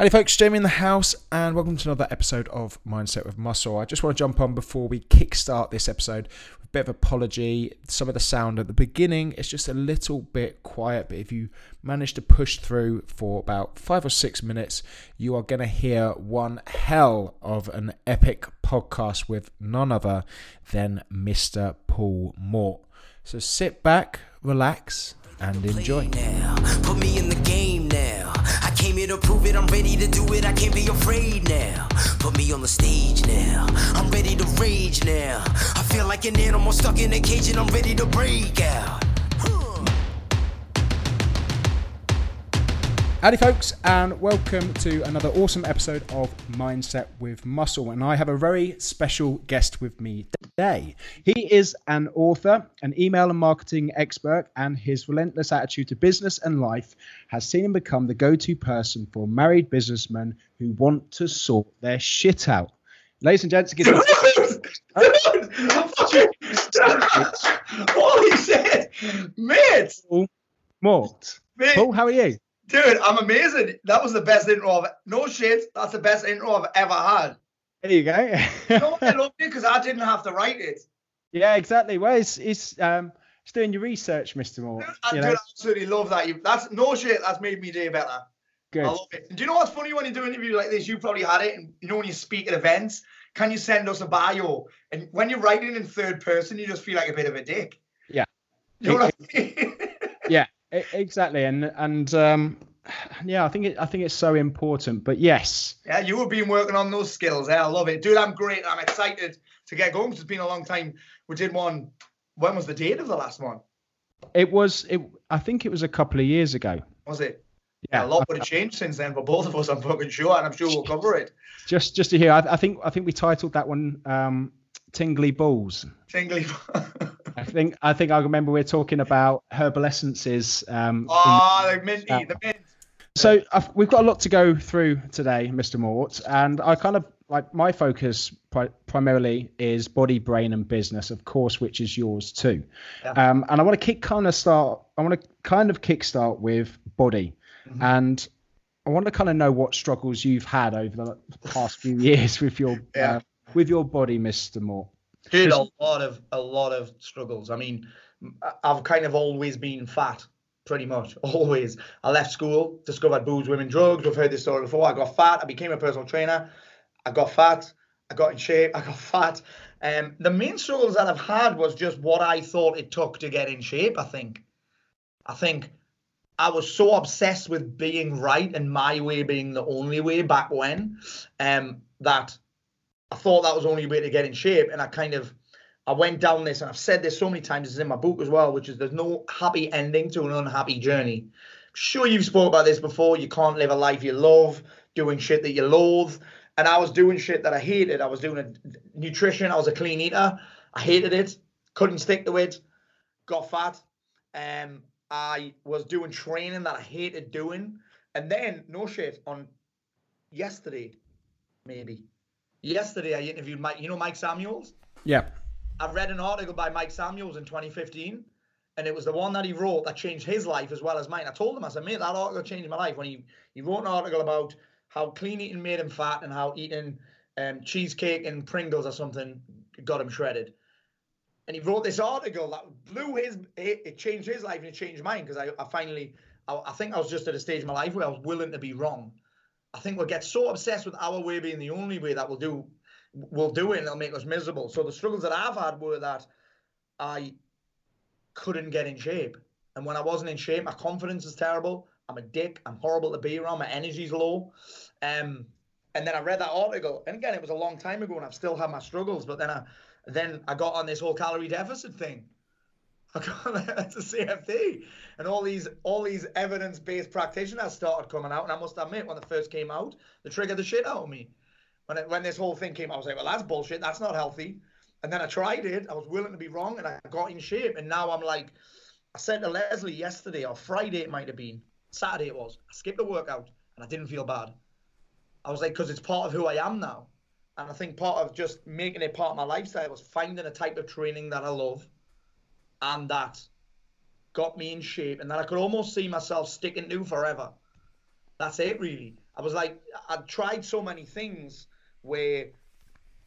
Howdy folks, Jamie in the house, and welcome to another episode of Mindset with Muscle. I just want to jump on before we kickstart this episode with a bit of apology. Some of the sound at the beginning is just a little bit quiet, but if you manage to push through for about 5 or 6 minutes, you are going to hear one hell of an epic podcast with none other than Mr. Paul Moore. So sit back, relax, and enjoy. Now, put me in the game now. I came here to prove it. I'm ready to do it. I can't be afraid now. Put me on the stage now. I'm ready to rage now. I feel like an animal stuck in a cage and I'm ready to break out. Howdy folks, and welcome to another awesome episode of Mindset with Muscle, and I have a very special guest with me today. He is an author, an email and marketing expert, and his relentless attitude to business and life has seen him become the go-to person for married businessmen who want to sort their shit out. Ladies and gents, give me Holy shit! Mate! Mate! Paul, how are you? Dude, I'm amazing. That was the best intro I've no shit. That's the best intro I've ever had. There you go. No, I loved it because I didn't have to write it. Yeah, exactly. Well, it's doing your research, Mr. Moore. Dude, I absolutely love that. That's no shit. That's made me day better. Good. I love it. And do you know what's funny when you do an interview like this? You probably had it, and you know when you speak at events, can you send us a bio? And when you're writing in third person, you just feel like a bit of a dick. Yeah. You know what I mean? Yeah. Exactly, and yeah, I think it's so important. But yes, yeah, you have been working on those skills. Yeah, I love it, dude. I'm great. I'm excited to get going because it's been a long time. We did one. When was the date of the last one? I think it was a couple of years ago. Was it? Yeah, a lot would have changed since then for both of us. I'm fucking sure, and I'm sure we'll cover it. Just to hear, I think we titled that one "Tingly Balls." Tingly. I think I remember we were talking about herbal essences. The mint. So we've got a lot to go through today, Mr. Mort, and I kind of like my focus primarily is body, brain, and business, of course, which is yours too. Yeah. And I want to kickstart with body, mm-hmm. and I want to kind of know what struggles you've had over the past few years with your body, Mr. Mort. Dude, a lot of struggles. I mean, I've kind of always been fat, pretty much, always. I left school, discovered booze, women, drugs. We've heard this story before. I got fat. I became a personal trainer. I got fat. I got in shape. I got fat. The main struggles that I've had was just what I thought it took to get in shape, I think. I was so obsessed with being right and my way being the only way back when, that I thought that was the only way to get in shape, and I went down this, and I've said this so many times, this is in my book as well, which is there's no happy ending to an unhappy journey. I'm sure you've spoken about this before. You can't live a life you love, doing shit that you loathe, and I was doing shit that I hated. I was doing nutrition. I was a clean eater. I hated it. Couldn't stick to it. Got fat. I was doing training that I hated doing, and then, no shit, on Yesterday, I interviewed Mike Samuels? Yeah. I read an article by Mike Samuels in 2015, and it was the one that he wrote that changed his life as well as mine. I told him, I said, mate, that article changed my life. When he wrote an article about how clean eating made him fat and how eating cheesecake and Pringles or something got him shredded. And he wrote this article that it changed his life and it changed mine because I think I was just at a stage in my life where I was willing to be wrong. I think we'll get so obsessed with our way being the only way that we'll do it and it'll make us miserable. So the struggles that I've had were that I couldn't get in shape. And when I wasn't in shape, my confidence is terrible. I'm a dick. I'm horrible to be around. My energy's low. And then I read that article. And again, it was a long time ago and I've still had my struggles. But then I got on this whole calorie deficit thing. That's a CFD, and all these evidence-based practitioners started coming out, and I must admit, when they first came out, they triggered the shit out of me. When this whole thing came out, I was like, well, that's bullshit, that's not healthy, and then I tried it, I was willing to be wrong, and I got in shape, and now I'm like, I said to Leslie yesterday, or Friday it might have been, Saturday it was, I skipped a workout, and I didn't feel bad. I was like, because it's part of who I am now, and I think part of just making it part of my lifestyle was finding a type of training that I love, and that got me in shape and that I could almost see myself sticking to forever. That's it, really. I was like, I'd tried so many things where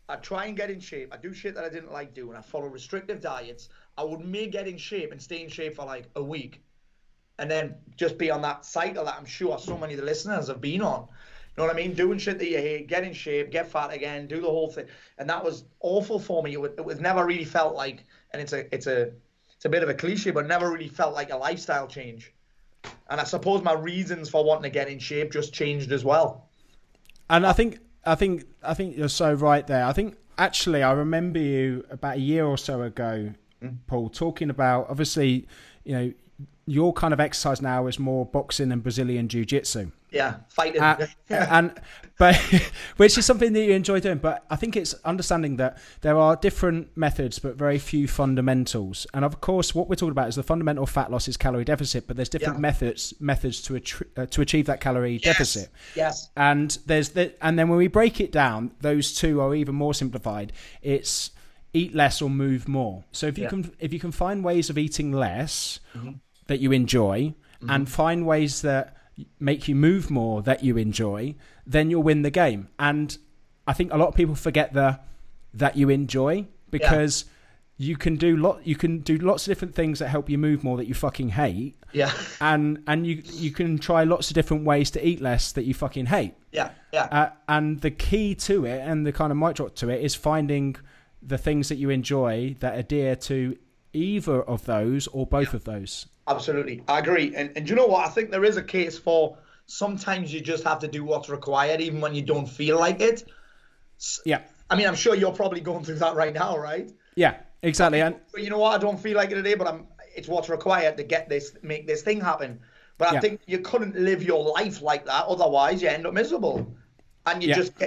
I try and get in shape. I do shit that I didn't like doing. I follow restrictive diets. I would may get in shape and stay in shape for like a week and then just be on that cycle that I'm sure so many of the listeners have been on. You know what I mean? Doing shit that you hate, get in shape, get fat again, do the whole thing. And that was awful for me. It was never really felt like, and it's a bit of a cliche, but never really felt like a lifestyle change. And I suppose my reasons for wanting to get in shape just changed as well. And I think you're so right there. I think actually I remember you about a year or so ago, Paul, talking about, obviously, you know, your kind of exercise now is more boxing and Brazilian jiu-jitsu. Yeah, fighting. But which is something that you enjoy doing. But I think it's understanding that there are different methods, but very few fundamentals. And of course, what we're talking about is the fundamental fat loss is calorie deficit, but there's different methods to achieve that calorie deficit. Yes. And then when we break it down, those two are even more simplified. It's eat less or move more. So if you can find ways of eating less that you enjoy, and find ways that make you move more that you enjoy, then you'll win the game. And I think a lot of people forget that you enjoy, because you can do lots of different things that help you move more that you fucking hate. Yeah. And you can try lots of different ways to eat less that you fucking hate. Yeah. Yeah. And the key to it, and the kind of mic drop to it, is finding the things that you enjoy that adhere to either of those or both of those. Absolutely. I agree. And you know what? I think there is a case for sometimes you just have to do what's required, even when you don't feel like it. Yeah. I mean, I'm sure you're probably going through that right now, right? Yeah, exactly. But you know what? I don't feel like it today, but it's what's required to make this thing happen. But I think you couldn't live your life like that. Otherwise, you end up miserable. And you just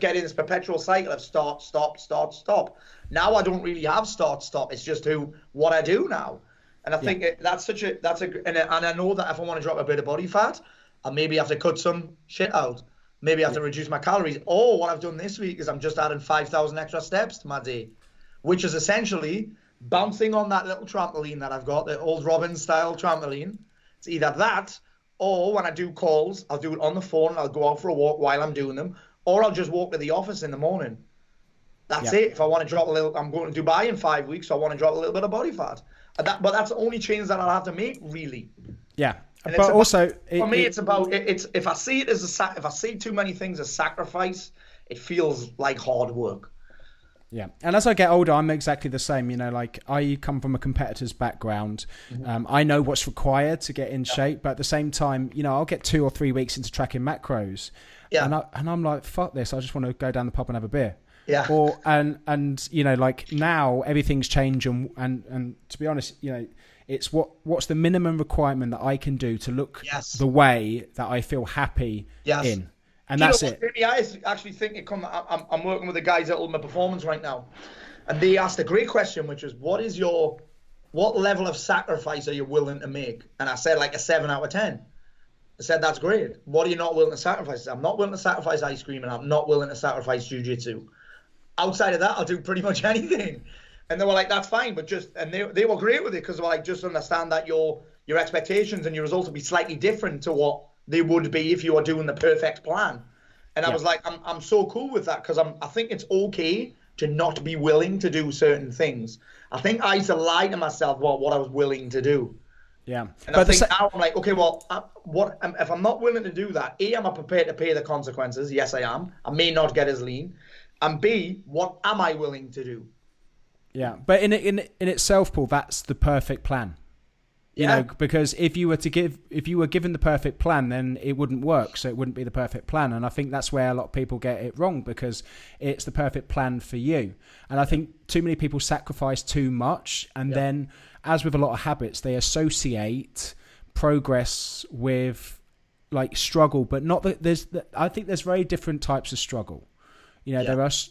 get in this perpetual cycle of stop. Now I don't really have stop. It's just what I do now. And I think and I know that if I want to drop a bit of body fat, I maybe have to cut some shit out. Maybe I have to reduce my calories. Or what I've done this week is I'm just adding 5,000 extra steps to my day, which is essentially bouncing on that little trampoline that I've got, the old Robin style trampoline. It's either that, or when I do calls, I'll do it on the phone and I'll go out for a walk while I'm doing them, or I'll just walk to the office in the morning. That's it. If I want to drop a little, I'm going to Dubai in 5 weeks, so I want to drop a little bit of body fat. But that's the only change that I'll have to make, really. Yeah, and but also for me, it's about if I see it as if I see too many things as sacrifice, it feels like hard work. Yeah, and as I get older, I'm exactly the same. You know, like I come from a competitor's background. I know what's required to get in shape, but at the same time, you know, I'll get 2 or 3 weeks into tracking macros, and I'm like, fuck this, I just want to go down the pub and have a beer. Yeah. Or and you know, like now everything's changed, and to be honest, you know, it's what's the minimum requirement that I can do to look the way that I feel happy in, and you that's know, it. Maybe I actually think I'm working with the guys at Ulmer Performance right now, and they asked a great question, which is what level of sacrifice are you willing to make? And I said like a 7 out of 10. I said, that's great. What are you not willing to sacrifice? I'm not willing to sacrifice ice cream, and I'm not willing to sacrifice jiu-jitsu. Outside of that, I'll do pretty much anything. And they were like, that's fine, but they were great with it, because they were like, just understand that your expectations and your results will be slightly different to what they would be if you were doing the perfect plan. And I was like, I'm so cool with that, because I think it's okay to not be willing to do certain things. I think I used to lie to myself about what I was willing to do. Yeah. And I think now I'm like, okay, well, if I'm not willing to do that, A, am I prepared to pay the consequences? Yes, I am. I may not get as lean. And B, what am I willing to do? Yeah, but in itself, Paul, that's the perfect plan. You know, because if you were given the perfect plan, then it wouldn't work. So it wouldn't be the perfect plan. And I think that's where a lot of people get it wrong, because it's the perfect plan for you. And I think too many people sacrifice too much. And then, as with a lot of habits, they associate progress with like struggle, but not that I think there's very different types of struggle. You know,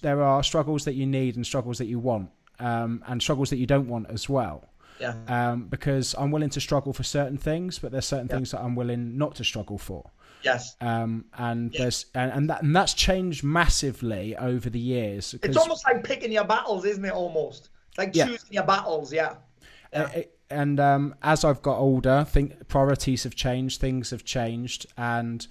there are struggles that you need and struggles that you want, and struggles that you don't want as well. Yeah. Because I'm willing to struggle for certain things, but there's certain things that I'm willing not to struggle for. Yes. And that's changed massively over the years. It's almost like picking your battles, isn't it? Almost it's like choosing your battles. Yeah. Yeah. As I've got older, priorities have changed, things have changed, and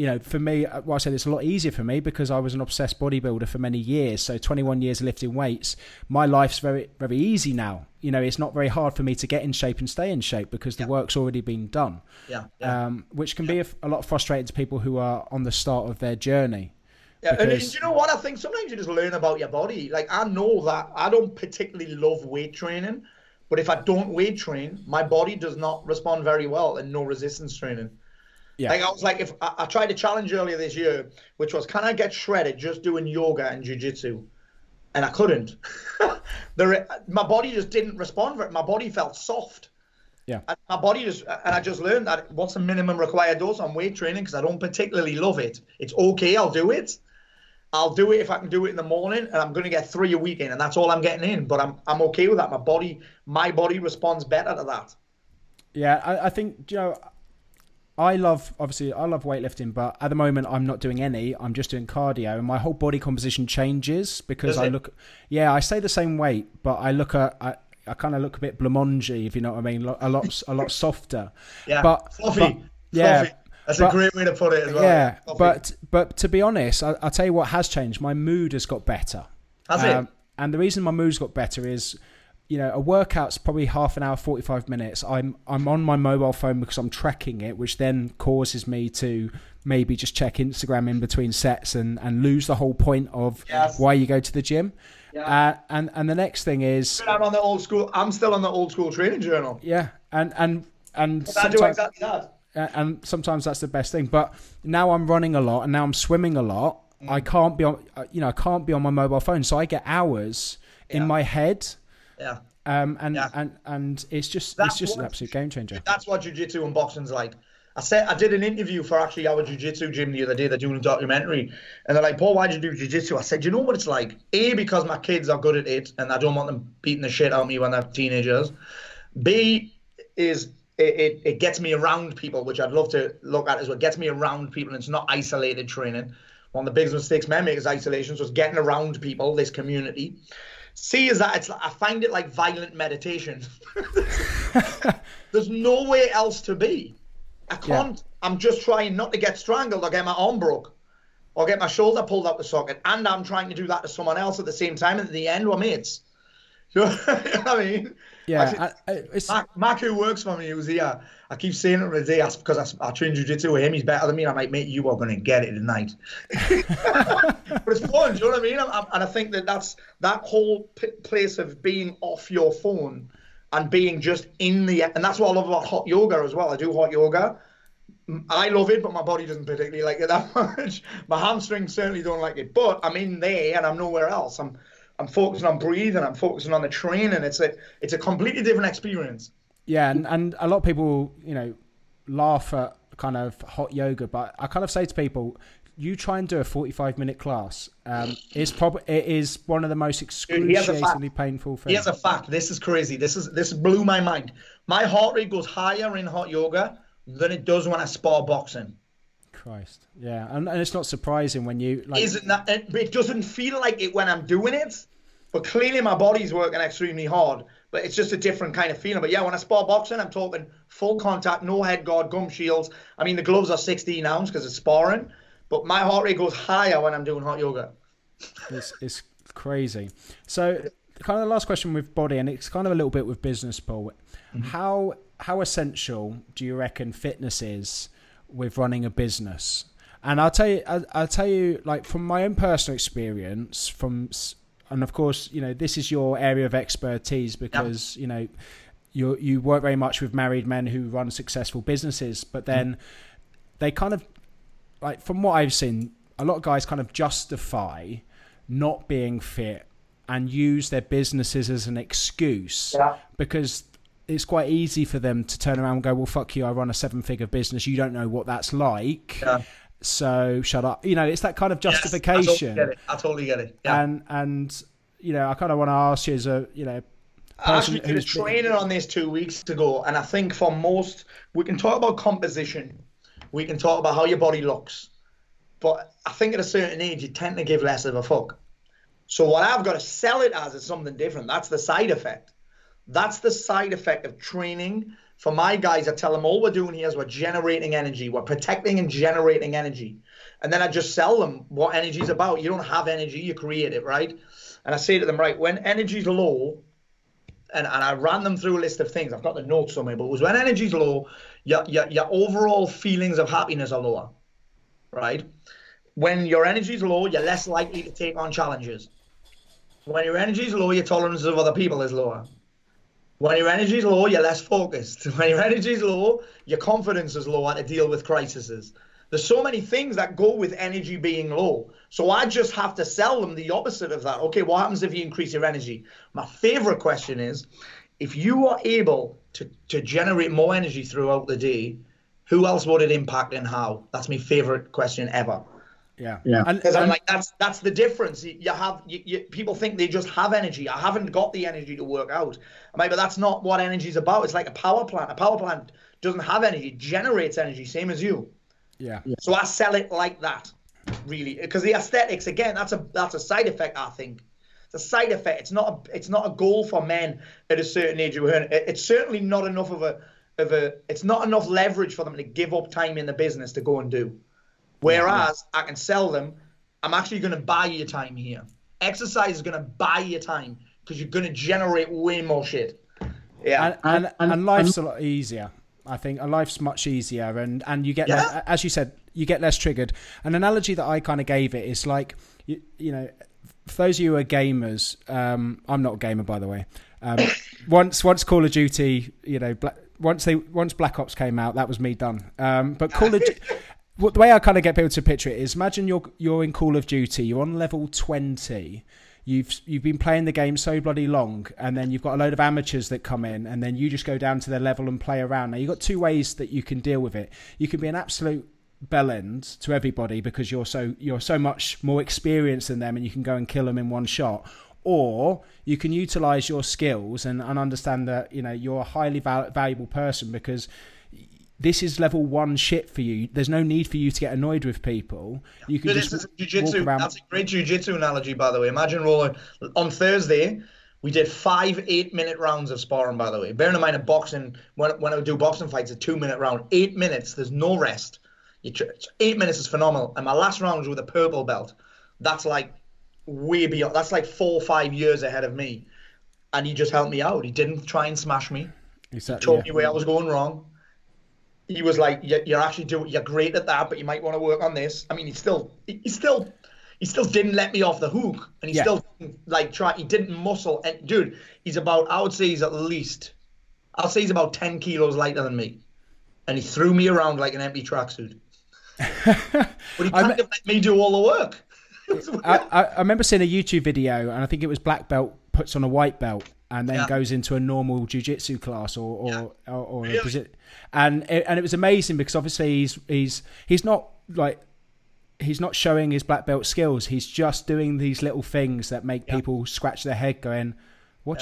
you know, for me, well, I said it's a lot easier for me because I was an obsessed bodybuilder for many years. So 21 years of lifting weights, my life's very, very easy now. You know, it's not very hard for me to get in shape and stay in shape because the work's already been done. Which can be a lot frustrating to people who are on the start of their journey. Yeah, because... and you know what? I think sometimes you just learn about your body. Like, I know that I don't particularly love weight training, but if I don't weight train, my body does not respond very well and no resistance training. Yeah. Like, I was like, if I tried a challenge earlier this year, which was, can I get shredded just doing yoga and jiu-jitsu? And I couldn't. My body just didn't respond for it. My body felt soft. Yeah. And my body just, and I just learned that what's the minimum required dose on weight training, because I don't particularly love it. It's okay, I'll do it. I'll do it if I can do it in the morning, and I'm going to get 3 a week in, and that's all I'm getting in. But I'm okay with that. My body responds better to that. Yeah, I think, you know, I love weightlifting, but at the moment I'm not doing any. I'm just doing cardio, and my whole body composition changes because I stay the same weight, but I look at, I kind of look a bit blamongy, if you know what I mean, a lot softer. Yeah, but fluffy. Yeah. Fluffy. That's a great way to put it as well. Yeah, but to be honest, I'll tell you what has changed. My mood has got better. Has it? And the reason my mood's got better is, you know, a workout's probably half an hour, 45 minutes. I'm on my mobile phone because I'm tracking it, which then causes me to maybe just check Instagram in between sets and lose the whole point of why you go to the gym. Yeah. And the next thing is... I'm still on the old school training journal. Yeah, and I do exactly that. And sometimes that's the best thing. But now I'm running a lot and now I'm swimming a lot. Mm. I can't be on my mobile phone. So I get hours in my head. Yeah. And it's just an absolute game changer. That's what jiu-jitsu and boxing's like. I did an interview for actually our jiu-jitsu gym the other day. They're doing a documentary. And they're like, Paul, why did you do jiu-jitsu? I said, you know what it's like? A, because my kids are good at it and I don't want them beating the shit out of me when they're teenagers. B, is... It gets me around people, which I'd love to look at as well. It gets me around people, and it's not isolated training. One of the biggest mistakes men make is isolation, so it's getting around people, this community. C is that I find it like violent meditation. There's nowhere else to be. I can't. Yeah. I'm just trying not to get strangled or get my arm broke or get my shoulder pulled out the socket, and I'm trying to do that to someone else at the same time, and at the end, we're mates. You know what I mean? Yeah, Mark, who works for me, who's here, I keep saying it on the day because I train jiu-jitsu with him. He's better than me. And I'm like, mate, you are going to get it tonight. But it's fun. Do you know what I mean? And I think that's that whole place of being off your phone and being just in the. And that's what I love about hot yoga as well. I do hot yoga. I love it, but my body doesn't particularly like it that much. My hamstrings certainly don't like it. But I'm in there and I'm nowhere else. I'm focusing on breathing. I'm focusing on the training. It's a completely different experience. Yeah, and a lot of people, you know, laugh at kind of hot yoga, but I kind of say to people, you try and do a 45-minute class. It is one of the most excruciatingly painful things. Here's a fact. This is crazy. This blew my mind. My heart rate goes higher in hot yoga than it does when I spar boxing. Christ. Yeah, and it's not surprising when you like. Isn't that? It doesn't feel like it when I'm doing it. But clearly my body's working extremely hard, but it's just a different kind of feeling. But yeah, when I spar boxing, I'm talking full contact, no head guard, gum shields. I mean, the gloves are 16 ounce because it's sparring, but my heart rate goes higher when I'm doing hot yoga. It's crazy. So kind of the last question with body, and it's kind of a little bit with business, Paul. Mm-hmm. How essential do you reckon fitness is with running a business? And I'll tell you, like from my own personal experience, and of course, you know, this is your area of expertise because, you know, you work very much with married men who run successful businesses, but then they kind of, like from what I've seen, a lot of guys kind of justify not being fit and use their businesses as an excuse because it's quite easy for them to turn around and go, well, fuck you, I run a 7-figure business. You don't know what that's like. Yeah. So shut up. You know, it's that kind of justification. Yes, I totally get it. Yeah. And you know, I kind of want to ask you as a, you know, I actually did a training on this 2 weeks ago. And I think for most, we can talk about composition. We can talk about how your body looks. But I think at a certain age, you tend to give less of a fuck. So what I've got to sell it as is something different. That's the side effect. That's the side effect of training. For my guys, I tell them all we're doing here is we're generating energy. We're protecting and generating energy. And then I just sell them what energy is about. You don't have energy, you create it, right? And I say to them, right, when energy's low, and I ran them through a list of things. I've got the notes somewhere, but it was when energy's low, your overall feelings of happiness are lower, right? When your energy's low, you're less likely to take on challenges. When your energy's low, your tolerance of other people is lower. When your energy's low, you're less focused. When your energy's low, your confidence is lower to deal with crises. There's so many things that go with energy being low. So I just have to sell them the opposite of that. Okay, what happens if you increase your energy? My favorite question is, if you are able to generate more energy throughout the day, who else would it impact and how? That's my favorite question ever. Yeah, yeah. Because I'm like, that's the difference. People think they just have energy. I haven't got the energy to work out. I mean, but that's not what energy is about. It's like a power plant. A power plant doesn't have energy. It generates energy, same as you. Yeah. So I sell it like that, really, because the aesthetics, again, that's a side effect. I think it's a side effect. It's not a goal for men at a certain age. It's certainly not enough of a. It's not enough leverage for them to give up time in the business to go and do. Whereas I can sell them, I'm actually going to buy your time here. Exercise is going to buy your time because you're going to generate way more shit. Yeah, and life's a lot easier. I think life's much easier, and you get, less, as you said, you get less triggered. An analogy that I kind of gave it is like, you know, for those of you who are gamers, I'm not a gamer, by the way. Once Call of Duty, you know, once Black Ops came out, that was me done. But Call of Duty, the way I kind of get people to picture it is, imagine you're in Call of Duty, you're on level 20. You've been playing the game so bloody long, and then you've got a load of amateurs that come in, and then you just go down to their level and play around. Now, you've got two ways that you can deal with it. You can be an absolute bellend to everybody because you're so much more experienced than them, and you can go and kill them in one shot. Or you can utilize your skills and understand that, you know, you're a highly valuable person because this is level one shit for you. There's no need for you to get annoyed with people. You can just walk around. That's a great jiu-jitsu analogy, by the way. Imagine rolling. On Thursday, we did 5 8-minute rounds of sparring, by the way. Bearing in mind, when I would do boxing fights, a 2-minute round. 8 minutes, there's no rest. 8 minutes is phenomenal. And my last round was with a purple belt. That's like way beyond. That's like 4 or 5 years ahead of me. And he just helped me out. He didn't try and smash me. Exactly, he told me where I was going wrong. He was like, you're great at that, but you might want to work on this. I mean, he still didn't let me off the hook, and he still didn't, like, try. He didn't muscle. And dude, he's about 10 kilos lighter than me, and he threw me around like an empty tracksuit. But he kind of let me do all the work. I remember seeing a YouTube video, and I think it was black belt puts on a white belt, and then goes into a normal jiu-jitsu class or really? and it was amazing because obviously he's not showing his black belt skills. He's just doing these little things that make people scratch their head, going, what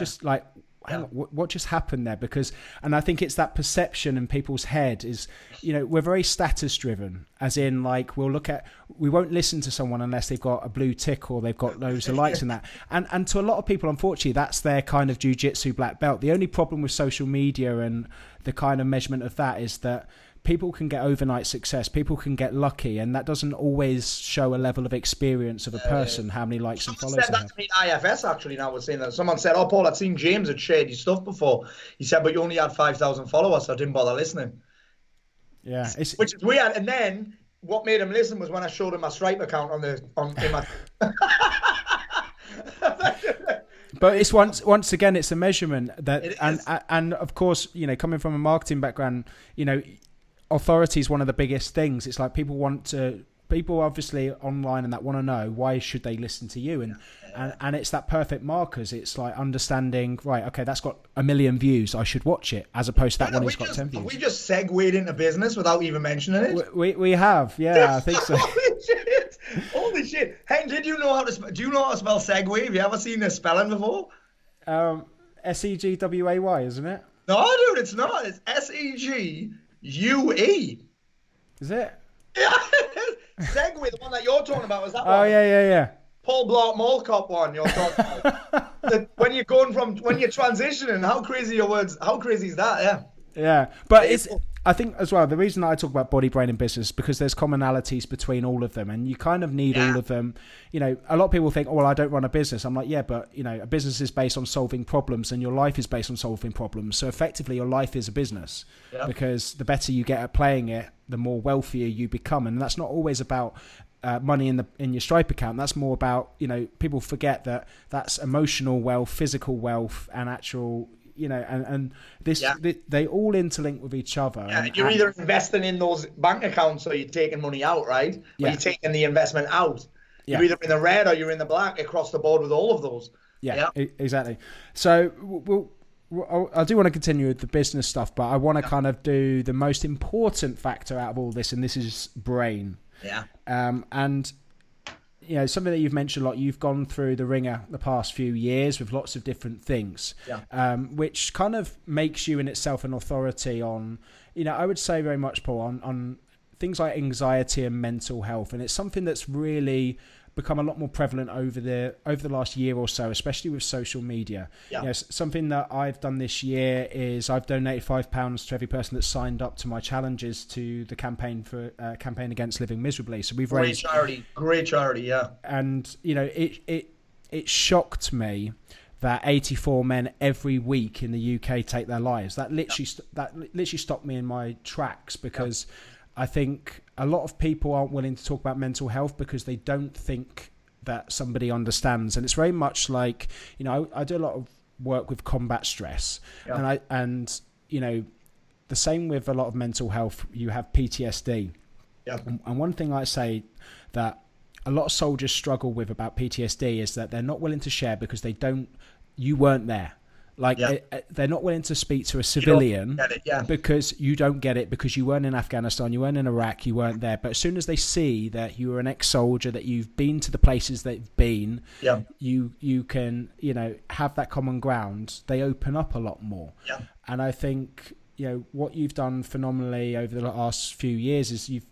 just happened there? Because, and I think it's that perception in people's head is, you know, we're very status driven, as in like, we won't listen to someone unless they've got a blue tick or they've got loads of likes and that. And to a lot of people, unfortunately, that's their kind of jiu-jitsu black belt. The only problem with social media and the kind of measurement of that is that people can get overnight success, people can get lucky, and that doesn't always show a level of experience of a person, how many likes and followers. Someone said that to me, IFS actually, now we're saying that. Someone said, oh, Paul, I'd seen James had shared your stuff before. He said, but you only had 5,000 followers, so I didn't bother listening. Yeah. Which is weird. And then what made him listen was when I showed him my Stripe account in my... But it's once again, it's a measurement. And of course, you know, coming from a marketing background, you know, authority is one of the biggest things. It's like people obviously online and that want to know, why should they listen to you? And it's that perfect markers. It's like understanding, right, okay, that's got 1 million views, I should watch it, as opposed to that one who's got 10 views. We just segued into business without even mentioning it. We have, yeah, I think so. Holy shit. Hey, do you know how to spell segue? Have you ever seen this spelling before? S-E-G-W-A-Y, isn't it? No, dude, it's not. It's S-E-G... U-E. Is it? Yeah. Segway, the one that you're talking about, was that one? Oh, yeah. Paul Blart Mall Cop one you're talking about. the, when you're going from, when you're transitioning, how crazy your words, how crazy is that? Yeah. Yeah. But it's, I think as well, the reason I talk about body, brain and business, because there's commonalities between all of them, and you kind of need all of them. You know, a lot of people think, oh, well, I don't run a business. I'm like, yeah, but you know, a business is based on solving problems and your life is based on solving problems. So effectively your life is a business because the better you get at playing it, the more wealthier you become. And that's not always about money in your Stripe account. That's more about, you know, people forget that that's emotional wealth, physical wealth, and actual, you know, and this, they all interlink with each other. Yeah, and you're either investing in those bank accounts or you're taking money out, right? Or you're taking the investment out. You're either in the red or you're in the black across the board with all of those. Exactly. So I do want to continue with the business stuff, but I want to kind of do the most important factor out of all this, and this is brain. And you know, something that you've mentioned a lot, you've gone through the ringer the past few years with lots of different things, which kind of makes you in itself an authority on, you know, I would say very much, Paul, on things like anxiety and mental health. And it's something that's really become a lot more prevalent over the last year or so, especially with social media. You know, something that I've done this year is I've donated £5 to every person that signed up to my challenges to the campaign for campaign against living miserably. So we've raised great charity, yeah. And you know, it shocked me that 84 men every week in the UK take their lives. That literally that literally stopped me in my tracks, because I think a lot of people aren't willing to talk about mental health because they don't think that somebody understands. And it's very much like, you know, I do a lot of work with combat stress, and you know, the same with a lot of mental health. You have PTSD, and one thing I say that a lot of soldiers struggle with about PTSD is that they're not willing to share because they don't, you weren't there. Like they're not willing to speak to a civilian because you don't get it, because you weren't in Afghanistan, you weren't in Iraq, you weren't there. But as soon as they see that you were an ex-soldier, that you've been to the places they've been, you can, you know, have that common ground. They open up a lot more. And I think, you know, what you've done phenomenally over the last few years is you've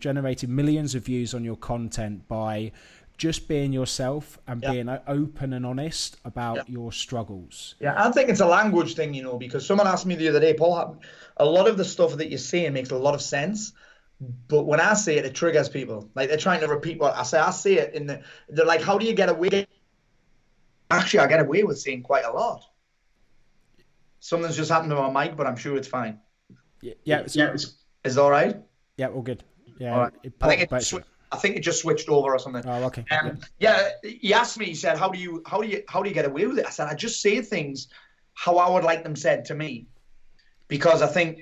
generated millions of views on your content by just being yourself and being open and honest about your struggles. Yeah, I think it's a language thing, you know, because someone asked me the other day, Paul, a lot of the stuff that you're saying makes a lot of sense, but when I say it, it triggers people. Like, they're trying to repeat what I say. I say it in the, they're like, how do you get away? Actually, I get away with saying quite a lot. Something's just happened to my mic, but I'm sure it's fine. Is it all right? Yeah, all good. Yeah, all right. I think it just switched over or something. Oh, okay. He asked me. He said, "How do you get away with it?" I said, "I just say things how I would like them said to me, because I think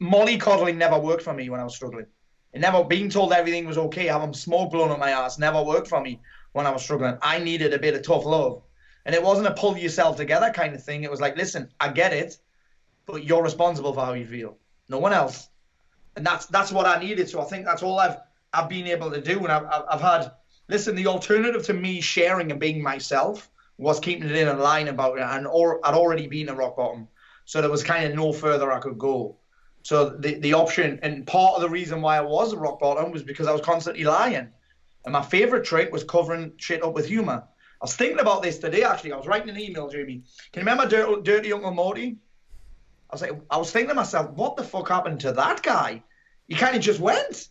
mollycoddling never worked for me when I was struggling. It never, being told everything was okay, having smoke blown up my ass, never worked for me when I was struggling. I needed a bit of tough love, and it wasn't a pull yourself together kind of thing. It was like, listen, I get it, but you're responsible for how you feel. No one else." And that's what I needed. So I think that's all I've been able to do. And I've had, listen, the alternative to me sharing and being myself was keeping it in a line about it. And I'd already been a rock bottom. So there was kind of no further I could go. So the option, and part of the reason why I was a rock bottom was because I was constantly lying. And my favorite trick was covering shit up with humor. I was thinking about this today, actually. I was writing an email, Jamie. Can you remember Dirty Uncle Morty? I was like, I was thinking to myself, what the fuck happened to that guy? He kind of just went.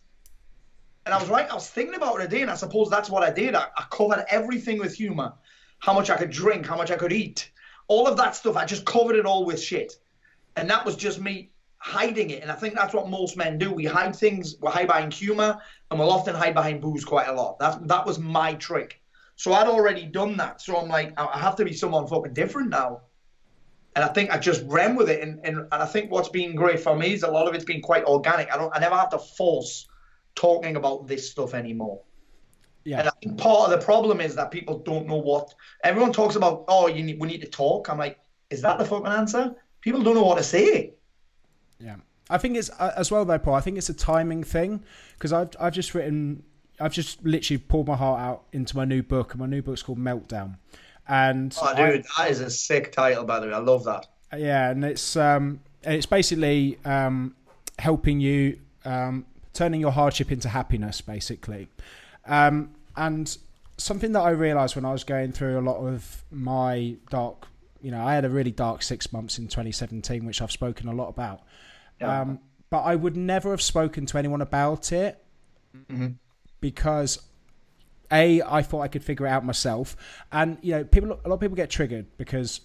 And I was right. I was thinking about it today, and I suppose that's what I did. I covered everything with humor. How much I could drink, how much I could eat, all of that stuff. I just covered it all with shit. And that was just me hiding it. And I think that's what most men do. We hide things. We hide behind humor, and we'll often hide behind booze quite a lot. That was my trick. So I'd already done that. So I'm like, I have to be someone fucking different now. And I think I just ran with it. And I think what's been great for me is a lot of it's been quite organic. I never have to force talking about this stuff anymore. Yeah. And I think part of the problem is that people don't know what, everyone talks about, oh, we need to talk. I'm like, is that the fucking answer? People don't know what to say. Yeah. I think it's, as well though, Paul, I think it's a timing thing, because I've just literally poured my heart out into my new book, and my new book's called Meltdown. And dude, that is a sick title, by the way. I love that. Yeah, and it's basically helping you turning your hardship into happiness, basically. And something that I realized when I was going through a lot of my dark, I had a really dark 6 months in 2017, which I've spoken a lot about. Yeah. But I would never have spoken to anyone about it because I thought I could figure it out myself. And, a lot of people get triggered because,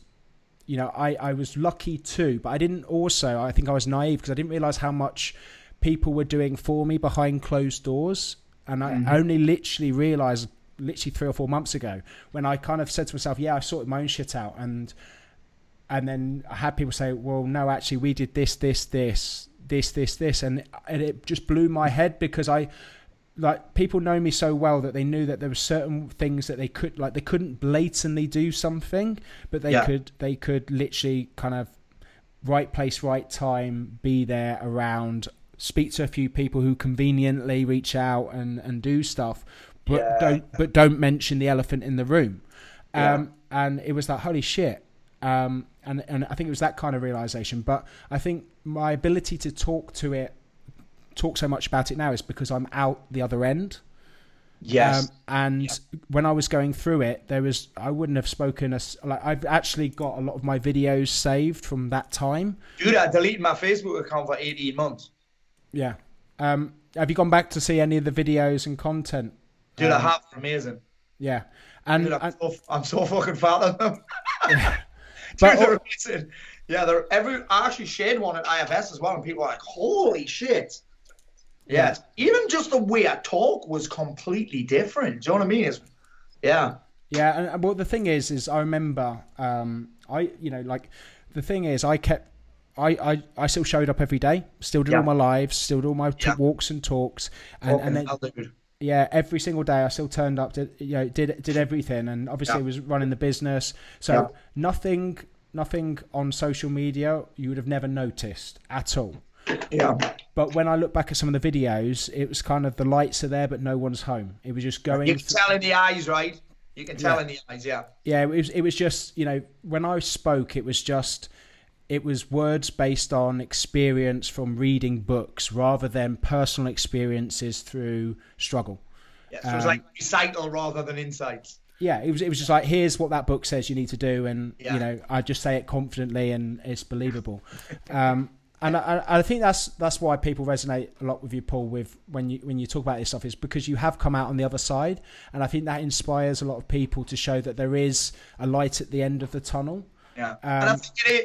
I was lucky too, but I didn't also, I think I was naive because I didn't realize how much people were doing for me behind closed doors. And I only literally realized 3 or 4 months ago when I kind of said to myself, yeah, I sorted my own shit out. And then I had people say, well, no, actually we did this. And it just blew my head because people know me so well that they knew that there were certain things that they couldn't blatantly do something, but they could literally kind of right place, right time, be there around, speak to a few people who conveniently reach out and do stuff. But don't mention the elephant in the room. And it was like, holy shit. And I think it was that kind of realization. But I think my ability to talk so much about it now is because I'm out the other end. Yes. When I was going through it, I wouldn't have spoken. I've actually got a lot of my videos saved from that time. Dude, I deleted my Facebook account for 18 months. Yeah. Have you gone back to see any of the videos and content? Dude, I have. Amazing. Yeah. And dude, I'm so fucking fat on them. Yeah. Dude, they're amazing. Yeah, I actually shared one at IFS as well, and people were like, holy shit. Yes. Yeah. Even just the way I talk was completely different. Do you know what I mean? Yeah. And well, the thing is I remember, the thing is I still showed up every day, still did all my lives, still did all my walks and talks. Yeah, every single day I still turned up, did everything, and obviously I was running the business. So nothing on social media you would have never noticed at all. Yeah. But when I look back at some of the videos, it was kind of the lights are there, but no one's home. It was just going. You can tell in the eyes, right? You can tell in the eyes, yeah. Yeah, it was just when I spoke, it was words based on experience from reading books rather than personal experiences through struggle. Yeah, so it was like recital rather than insights. Yeah, it was just like, here's what that book says you need to do. And, I just say it confidently and it's believable. I think that's why people resonate a lot with you, Paul, when you talk about this stuff is because you have come out on the other side. And I think that inspires a lot of people to show that there is a light at the end of the tunnel. Yeah, and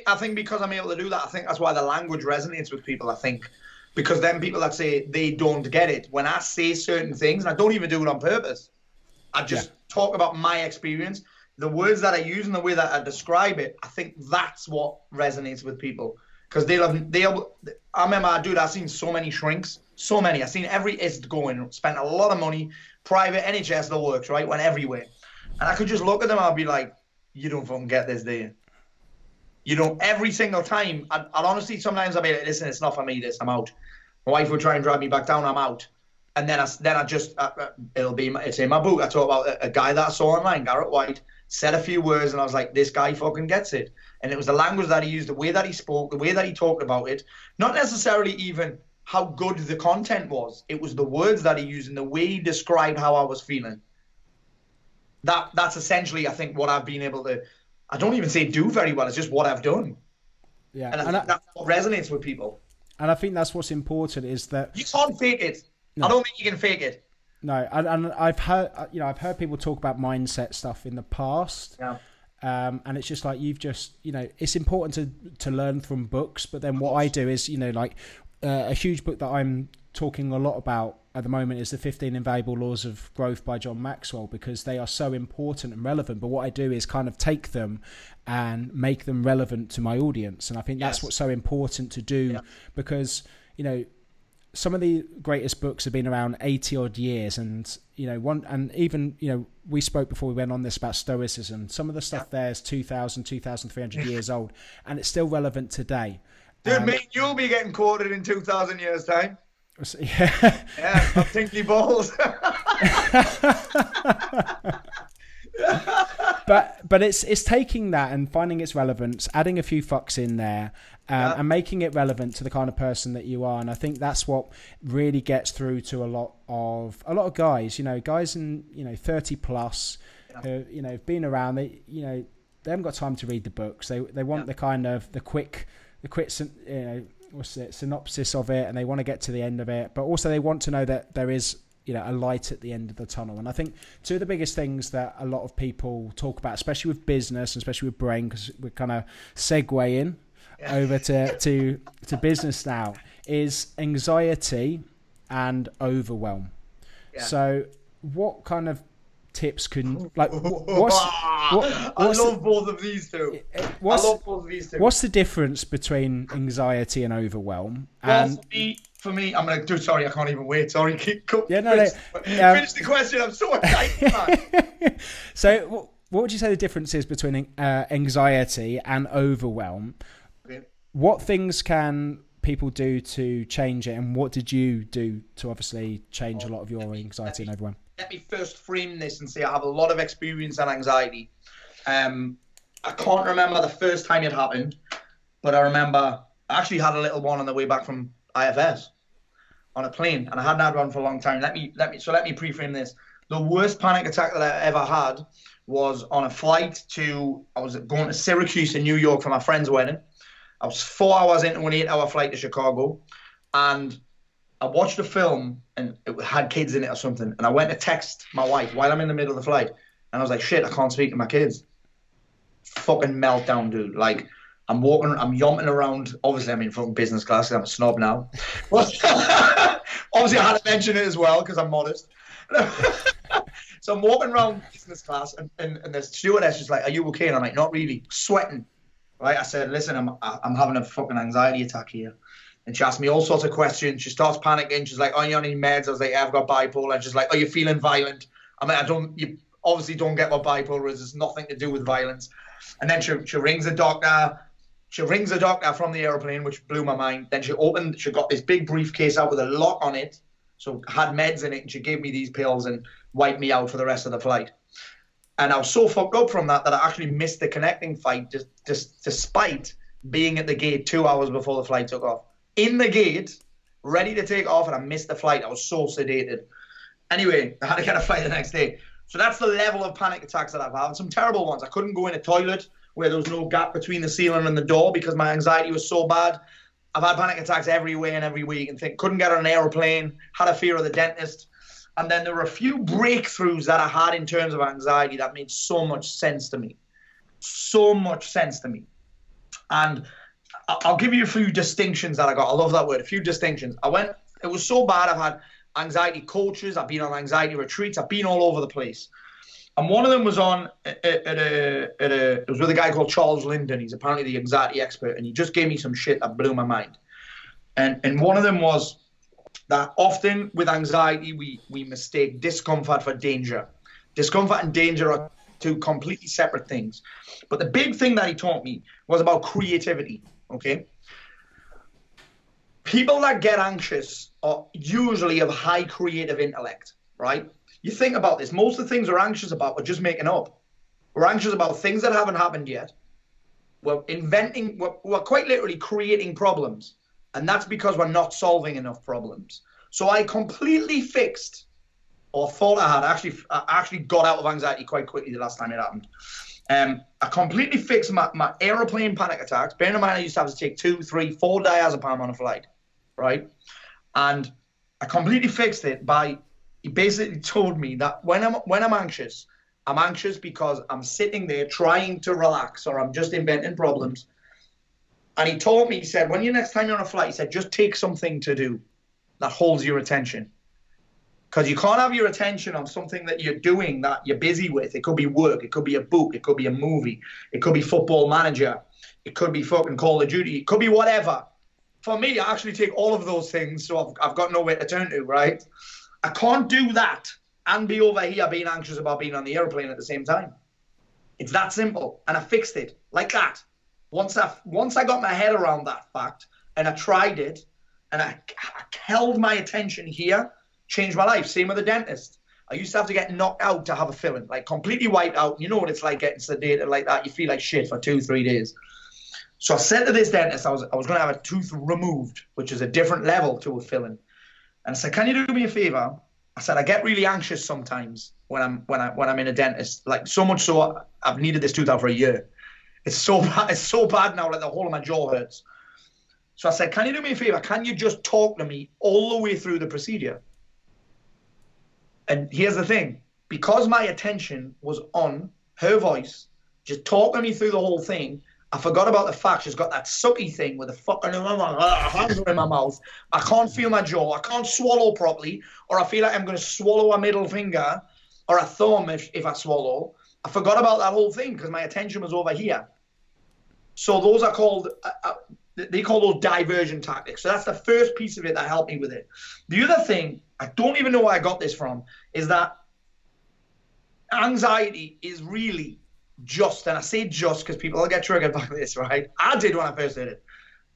I think because I'm able to do that, I think that's why the language resonates with people, I think. Because then people that say they don't get it, when I say certain things, and I don't even do it on purpose, I just talk about my experience, the words that I use and the way that I describe it, I think that's what resonates with people. Because I remember, dude, I've seen so many shrinks, so many. I've seen every IST going, spent a lot of money, private NHS, the works, right, went everywhere. And I could just look at them, I'd be like, you don't fucking get this, do you? Every single time, I'd honestly, sometimes I'd be like, listen, it's not for me, this, I'm out. My wife would try and drive me back down, I'm out. And it's in my book. I talk about a guy that I saw online, Garrett White, said a few words, and I was like, this guy fucking gets it. And it was the language that he used, the way that he spoke, the way that he talked about it, not necessarily even how good the content was. It was the words that he used and the way he described how I was feeling. That's essentially, I think, what I've been able to... I don't even say do very well. It's just what I've done. Yeah. And that's what resonates with people. And I think that's what's important is that you can't fake it. No. I don't think you can fake it. No. And I've heard people talk about mindset stuff in the past. Yeah. And it's just like, it's important to learn from books. But then what I do is, a huge book that I'm talking a lot about at the moment is The 15 Invaluable Laws of Growth by John Maxwell, because they are so important and relevant. But what I do is kind of take them and make them relevant to my audience. And I think that's what's so important to do because, some of the greatest books have been around 80 odd years. And, we spoke before we went on this about stoicism. Some of the stuff there is 2,000, 2,300 years old, and it's still relevant today. Dude, mate, you'll be getting quoted in 2,000 years' time. Yeah. Yeah, I'm tinkly balls. but But it's taking that and finding its relevance, adding a few fucks in there, and making it relevant to the kind of person that you are. And I think that's what really gets through to a lot of guys. You know, guys in 30 plus, who have been around. They they haven't got time to read the books. They want the kind of the quick synopsis of it, and they want to get to the end of it. But also they want to know that there is a light at the end of the tunnel. And I think two of the biggest things that a lot of people talk about, especially with business, especially with brain, because we're kind of segueing over to business now, is anxiety and overwhelm. Yeah. So what kind of tips can, like, I love both of these two. What's the difference between anxiety and overwhelm? And for me, I'm gonna do. Sorry, I can't even wait. Sorry, finish the question. I'm so excited, man. So, what would you say the difference is between anxiety and overwhelm? Okay. What things can people do to change it, and what did you do to obviously change a lot of your anxiety and overwhelm? Let me first frame this and say I have a lot of experience on anxiety. I can't remember the first time it happened, but I remember I actually had a little one on the way back from IFS on a plane, and I hadn't had one for a long time. Let me pre-frame this. The worst panic attack that I ever had was on a flight to, I was going to Syracuse in New York for my friend's wedding. I was 4 hours into an 8-hour flight to Chicago, and I watched a film and it had kids in it or something, and I went to text my wife while I'm in the middle of the flight, and I was like, shit, I can't speak to my kids. Fucking meltdown, dude. Like, I'm yomting around. Obviously, I'm in fucking business class because I'm a snob now. Obviously, I had to mention it as well because I'm modest. So I'm walking around business class, and the stewardess is like, are you okay? And I'm like, not really. Sweating. Right? I said, listen, I'm having a fucking anxiety attack here. And she asked me all sorts of questions. She starts panicking. She's like, are you on any meds? I was like, yeah, I've got bipolar. And she's like, are you feeling violent? I mean, you obviously don't get what bipolar is. It's nothing to do with violence. And then she rings a doctor. She rings the doctor from the airplane, which blew my mind. Then she got this big briefcase out with a lock on it. So had meds in it, and she gave me these pills and wiped me out for the rest of the flight. And I was so fucked up from that I actually missed the connecting flight, just despite being at the gate 2 hours before the flight took off. In the gate, ready to take off, and I missed the flight. I was so sedated. Anyway, I had to get a flight the next day. So that's the level of panic attacks that I've had. Some terrible ones. I couldn't go in a toilet where there was no gap between the ceiling and the door because my anxiety was so bad. I've had panic attacks everywhere and every week, and couldn't get on an aeroplane, had a fear of the dentist. And then there were a few breakthroughs that I had in terms of anxiety that made so much sense to me. So much sense to me. And I'll give you a few distinctions that I got. I love that word, a few distinctions. It was so bad, I've had anxiety coaches, I've been on anxiety retreats, I've been all over the place. And one of them was it was with a guy called Charles Linden. He's apparently the anxiety expert, and he just gave me some shit that blew my mind. And one of them was that often with anxiety, we mistake discomfort for danger. Discomfort and danger are two completely separate things. But the big thing that he taught me was about creativity, okay? People that get anxious are usually of high creative intellect, right? You think about this. Most of the things we're anxious about are just making up. We're anxious about things that haven't happened yet. We're inventing, we're quite literally creating problems. And that's because we're not solving enough problems. So I completely fixed, or thought I had, I actually got out of anxiety quite quickly the last time it happened. I completely fixed my aeroplane panic attacks. Bearing in mind, I used to have to take 2, 3, 4 diazepam on a flight, right? And I completely fixed it by... He basically told me that when I'm anxious, I'm anxious because I'm sitting there trying to relax or I'm just inventing problems. And he told me, he said, when you next time you're on a flight, he said, just take something to do that holds your attention. Because you can't have your attention on something that you're doing that you're busy with. It could be work. It could be a book. It could be a movie. It could be Football Manager. It could be fucking Call of Duty. It could be whatever. For me, I actually take all of those things, so I've got nowhere to turn to, right? I can't do that and be over here being anxious about being on the airplane at the same time. It's that simple. And I fixed it like that. Once I got my head around that fact and I tried it and I held my attention here, changed my life. Same with the dentist. I used to have to get knocked out to have a filling, like completely wiped out. You know what it's like getting sedated like that. You feel like shit for 2-3 days. So I said to this dentist, I was going to have a tooth removed, which is a different level to a filling. And I said, can you do me a favor? I said, I get really anxious sometimes when I'm in a dentist, like so much so I've needed this tooth out for a year. It's so bad now, like the whole of my jaw hurts. So I said, can you do me a favor? Can you just talk to me all the way through the procedure? And here's the thing, because my attention was on her voice, just talking me through the whole thing, I forgot about the fact she's got that sucky thing with the fucking hands in my mouth. I can't feel my jaw. I can't swallow properly, or I feel like I'm going to swallow a middle finger or a thumb if I swallow. I forgot about that whole thing because my attention was over here. So those are called, they call those diversion tactics. So that's the first piece of it that helped me with it. The other thing, I don't even know where I got this from, is that anxiety is really just, and I say just because people will get triggered by this, right? I did when I first did it.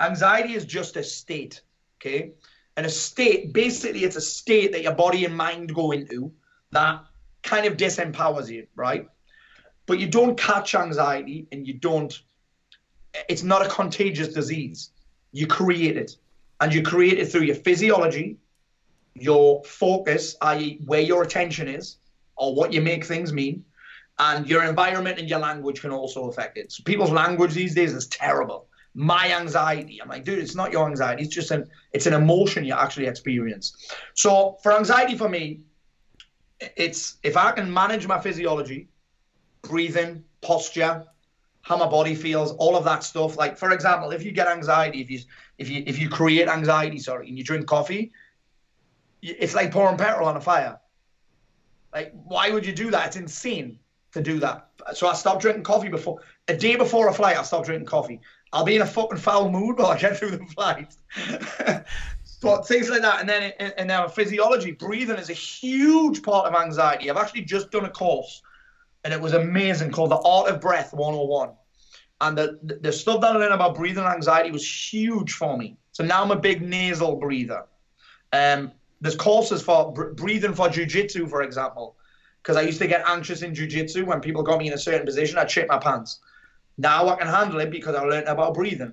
Anxiety is just a state, okay? And a state, basically it's a state that your body and mind go into that kind of disempowers you, right? But you don't catch anxiety and you don't, it's not a contagious disease. You create it. And you create it through your physiology, your focus, i.e. where your attention is or what you make things mean, and your environment and your language can also affect it. So people's language these days is terrible. My anxiety. I'm like, dude, it's not your anxiety. It's just it's an emotion you actually experience. So for anxiety for me, it's if I can manage my physiology, breathing, posture, how my body feels, all of that stuff. Like, for example, if you get anxiety, if you create anxiety, and you drink coffee, it's like pouring petrol on a fire. Like, why would you do that? It's insane to do that. So I stopped drinking coffee a day before a flight. I stopped drinking coffee. I'll be in a fucking foul mood, but I get through the flight. But things like that. And then physiology, breathing is a huge part of anxiety. I've actually just done a course and it was amazing called The Art of Breath 101. And the stuff that I learned about breathing and anxiety was huge for me. So now I'm a big nasal breather. There's courses for breathing for jujitsu, for example. Because I used to get anxious in jiu-jitsu when people got me in a certain position, I'd shit my pants. Now I can handle it because I learned about breathing.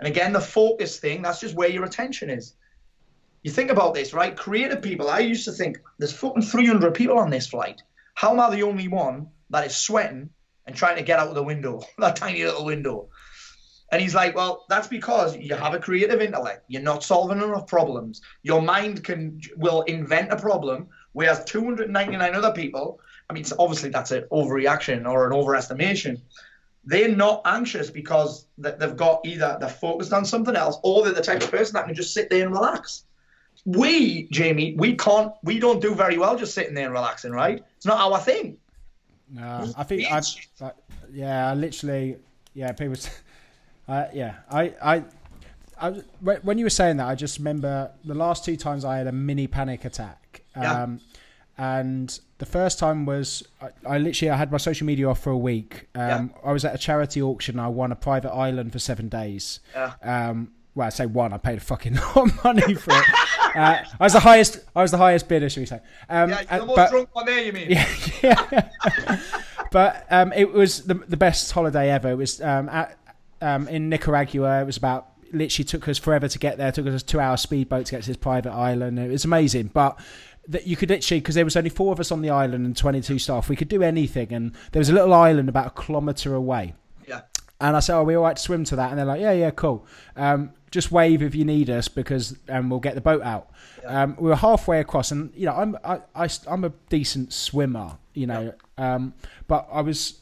And again, the focus thing, that's just where your attention is. You think about this, right? Creative people, I used to think, there's fucking 300 people on this flight. How am I the only one that is sweating and trying to get out of the window, that tiny little window? And he's like, well, that's because you have a creative intellect. You're not solving enough problems. Your mind will invent a problem, whereas 299 other people, I mean, obviously that's an overreaction or an overestimation. They're not anxious because they've got either they're focused on something else or they're the type of person that can just sit there and relax. We, Jamie, we don't do very well just sitting there and relaxing, right? It's not our thing. No, I think people... when you were saying that, I just remember the last 2 times I had a mini panic attack. And the first time was I had my social media off for a week. I was at a charity auction. I won a private island for 7 days. Well, I say one. I paid a fucking lot of money for it. I was the highest bidder, should we say? The most drunk one there, you mean? Yeah. But it was the best holiday ever. It was in Nicaragua. It was about literally took us forever to get there. It took us a 2-hour speedboat to get to this private island. It was amazing, but that you could literally, because there was only 4 of us on the island and 22 staff, we could do anything. And there was a little island about a kilometre away. Yeah. And I said, are we all right to swim to that? And they're like, yeah, cool. Just wave if you need us because we'll get the boat out. Yeah. We were halfway across, and you know, I'm a decent swimmer, you know, but I was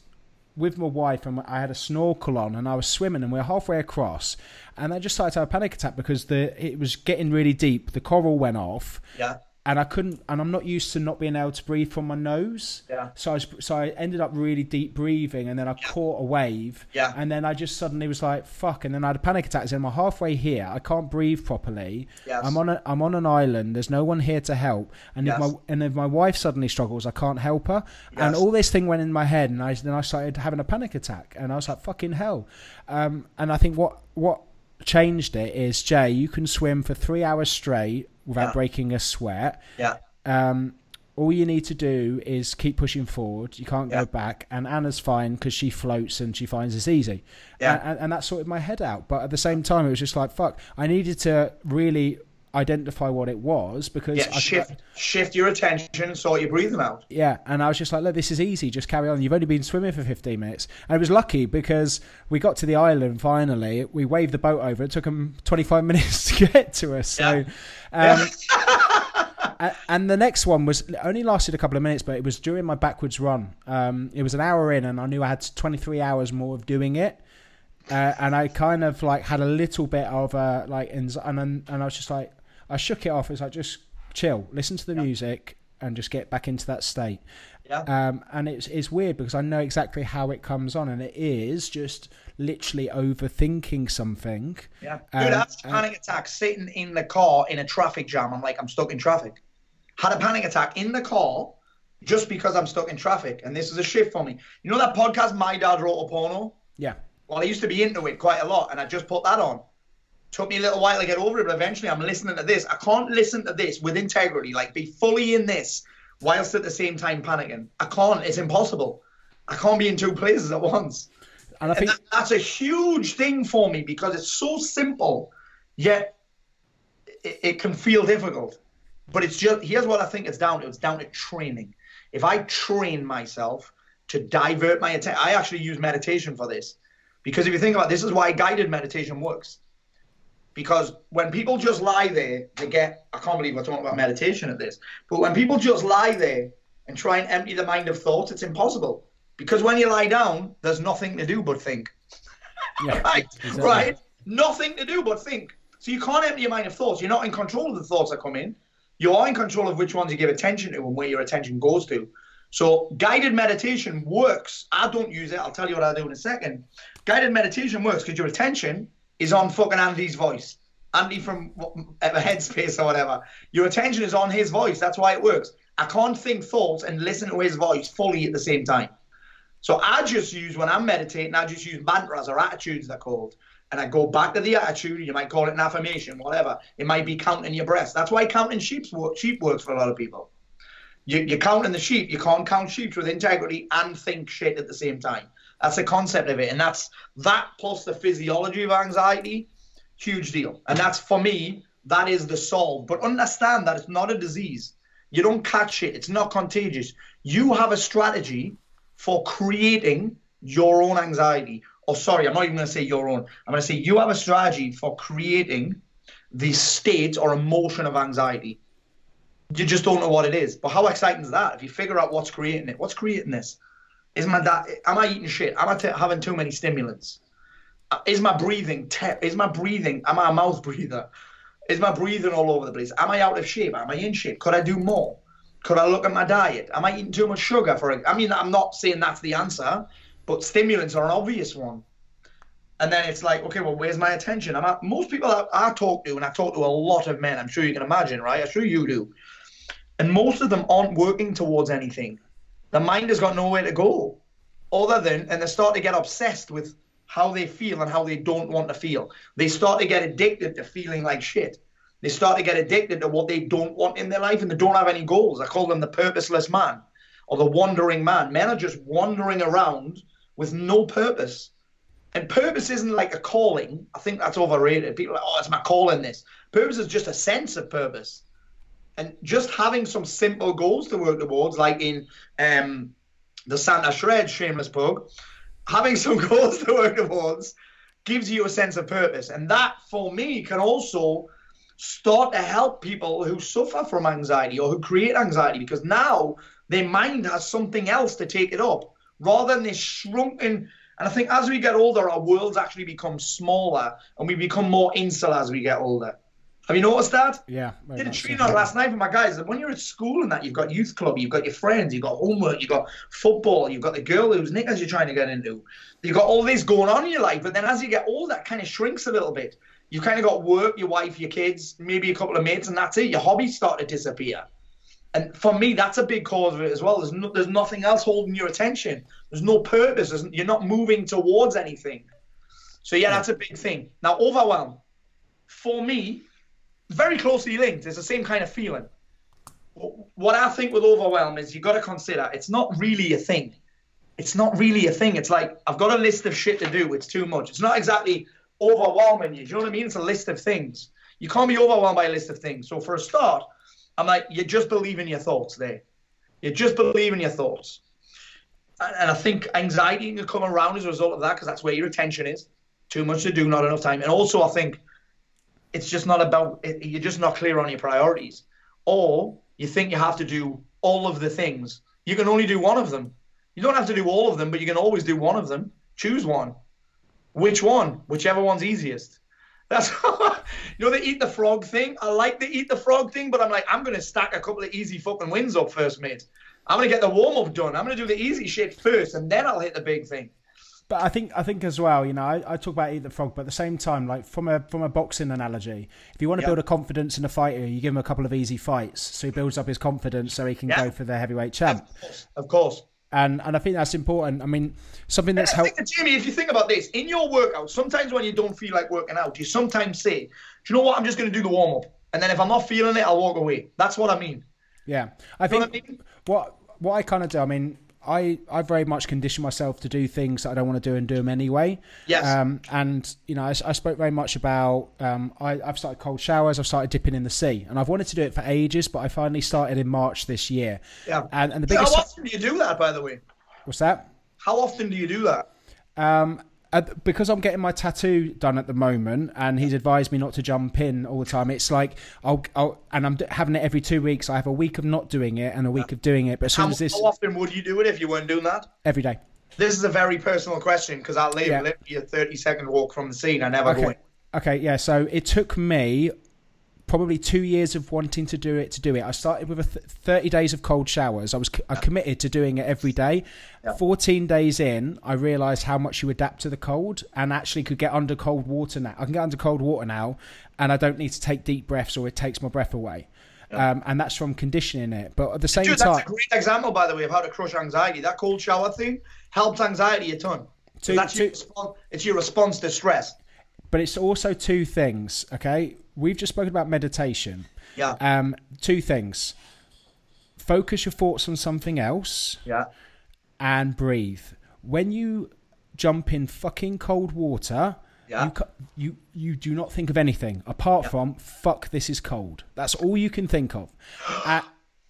with my wife and I had a snorkel on and I was swimming and we were halfway across and I just started to have a panic attack because it was getting really deep. The coral went off. Yeah. And I couldn't, and I'm not used to not being able to breathe from my nose. Yeah. So I ended up really deep breathing, and then I caught a wave. Yeah. And then I just suddenly was like, "Fuck!" And then I had a panic attack. So I'm halfway here. I can't breathe properly. Yes. I'm on an island. There's no one here to help. And if my wife suddenly struggles, I can't help her. Yes. And all this thing went in my head, and then I started having a panic attack, and I was like, "Fucking hell!" And I think what changed it is, Jay, you can swim for 3 hours straight without breaking a sweat. all you need to do is keep pushing forward. You can't go back. And Anna's fine because she floats and she finds it's easy. Yeah. And that sorted my head out. But at the same time, it was just like, fuck, I needed to really identify what it was, because shift your attention and sort your breathing out. Yeah. And I was just like, look, this is easy. Just carry on. You've only been swimming for 15 minutes. And it was lucky because we got to the island finally. We waved the boat over. It took them 25 minutes to get to us. So, and the next one was only lasted a couple of minutes, but it was during my backwards run. It was an hour in, and I knew I had 23 hours more of doing it. And I kind of like had a little bit of and I was just like, I shook it off. It's like, just chill, listen to the music, and just get back into that state. Yeah. And it's weird because I know exactly how it comes on, and it is just literally overthinking something. Yeah, dude, I had a panic attack sitting in the car in a traffic jam. I'm like, I'm stuck in traffic. Had a panic attack in the car just because I'm stuck in traffic, and this is a shift for me. You know that podcast, My Dad Wrote a Porno? Yeah. Well, I used to be into it quite a lot, and I just put that on. Took me a little while to get over it, but eventually I'm listening to this. I can't listen to this with integrity, like be fully in this, whilst at the same time panicking. I can't. It's impossible. I can't be in two places at once. And I think that's a huge thing for me because it's so simple, yet it can feel difficult. But it's just, here's what I think it's down to. It's down to training. If I train myself to divert my attention, I actually use meditation for this. Because if you think about it, this is why guided meditation works. Because when people just lie there, they get, I can't believe we're talking about meditation at this, but when people just lie there and try and empty the mind of thoughts, it's impossible. Because when you lie down, there's nothing to do but think. Yeah, right? Exactly. Right? Nothing to do but think. So you can't empty your mind of thoughts. You're not in control of the thoughts that come in. You are in control of which ones you give attention to and where your attention goes to. So guided meditation works. I don't use it. I'll tell you what I do in a second. Guided meditation works because your attention is on fucking Andy's voice. Andy from Headspace or whatever. Your attention is on his voice. That's why it works. I can't think thoughts and listen to his voice fully at the same time. So I just use, when I'm meditating, I just use mantras or attitudes, they're called. And I go back to the attitude. You might call it an affirmation, whatever. It might be counting your breaths. That's why counting sheep works for a lot of people. You're counting the sheep. You can't count sheep with integrity and think shit at the same time. That's the concept of it. And that's that plus the physiology of anxiety, huge deal. And that's, for me, that is the solve. But understand that it's not a disease. You don't catch it. It's not contagious. You have a strategy for creating your own anxiety. Oh, sorry, I'm not even going to say your own. I'm going to say you have a strategy for creating the state or emotion of anxiety. You just don't know what it is. But how exciting is that? If you figure out what's creating it, what's creating this? Is my dad? Am I eating shit? Am I having too many stimulants? Is my breathing? Am I a mouth breather? Is my breathing all over the place? Am I out of shape? Am I in shape? Could I do more? Could I look at my diet? Am I eating too much sugar? I mean, I'm not saying that's the answer, but stimulants are an obvious one. And then it's like, okay, well, where's my attention? Most people I talk to, and I talk to a lot of men, I'm sure you can imagine, right? I'm sure you do. And most of them aren't working towards anything. The mind has got nowhere to go other than, and they start to get obsessed with how they feel and how they don't want to feel. They start to get addicted to feeling like shit. They start to get addicted to what they don't want in their life, and they don't have any goals. I call them the purposeless man or the wandering man. Men are just wandering around with no purpose. And purpose isn't like a calling. I think that's overrated. People are like, oh, it's my calling this. Purpose is just a sense of purpose. And just having some simple goals to work towards, like in the Santa Shred, shameless plug, having some goals to work towards gives you a sense of purpose. And that, for me, can also start to help people who suffer from anxiety or who create anxiety, because now their mind has something else to take it up rather than this shrunken. And I think as we get older, our worlds actually become smaller and we become more insular as we get older. Have you noticed that? Yeah. I did a training last night with my guys. When you're at school and that, you've got youth club, you've got your friends, you've got homework, you've got football, you've got the girl whose knickers you're trying to get into. You've got all this going on in your life. But then as you get older, that kind of shrinks a little bit. You've kind of got work, your wife, your kids, maybe a couple of mates, and that's it. Your hobbies start to disappear. And for me, that's a big cause of it as well. There's nothing else holding your attention. There's no purpose. You're not moving towards anything. So, yeah, that's a big thing. Now, overwhelm. For me, very closely linked. It's the same kind of feeling. what I think with overwhelm is you've got to consider it's not really a thing. It's not really a thing. It's like, I've got a list of shit to do. It's too much. It's not exactly overwhelming you. Do you know what I mean? It's a list of things. You can't be overwhelmed by a list of things. So for a start, I'm like, you just believe in your thoughts there. You just believe in your thoughts. And I think anxiety can come around as a result of that, because that's where your attention is. Too much to do, not enough time. And also I think it's just not about, you're just not clear on your priorities. Or you think you have to do all of the things. You can only do one of them. You don't have to do all of them, but you can always do one of them. Choose one. Which one? Whichever one's easiest. That's you know, the eat the frog thing. I like the eat the frog thing, but I'm like, I'm going to stack a couple of easy fucking wins up first, mate. I'm going to get the warm-up done. I'm going to do the easy shit first, and then I'll hit the big thing. But I think as well, you know, I talk about eat the frog, but at the same time, like from a boxing analogy, if you want to build a confidence in a fighter, you give him a couple of easy fights, so he builds up his confidence so he can go for the heavyweight champ. Of course. And I think that's important. I mean, something that's helped. Jimmy, if you think about this, in your workout, sometimes when you don't feel like working out, you sometimes say, do you know what, I'm just going to do the warm-up. And then if I'm not feeling it, I'll walk away. That's what I mean. Yeah. I think what I kind of do, I mean, I very much condition myself to do things that I don't want to do and do them anyway. Yes. And, you know, I spoke very much about, I've started cold showers, I've started dipping in the sea, and I've wanted to do it for ages, but I finally started in March this year. Yeah. And the biggest... How often do you do that, by the way? What's that? How often do you do that? Because I'm getting my tattoo done at the moment, and he's advised me not to jump in all the time. It's like I'm having it every 2 weeks. I have a week of not doing it and a week of doing it. But as soon as this, how often would you do it if you weren't doing that? Every day. This is a very personal question because I live literally a 30-second walk from the scene. I never go in. Okay, yeah. So it took me probably 2 years of wanting to do it I started with 30 days of cold showers. I committed to doing it every day. 14 days in, I realized how much you adapt to the cold and actually could get under cold water now. I can get under cold water now and I don't need to take deep breaths or it takes my breath away. And that's from conditioning it. But at the same time, that's a great example, by the way, of how to crush anxiety. That cold shower thing helps anxiety a ton. It's your response to stress. But it's also two things, okay? We've just spoken about meditation. Yeah. Two things. Focus your thoughts on something else. Yeah. And breathe. When you jump in fucking cold water, you do not think of anything apart from, fuck, this is cold. That's all you can think of.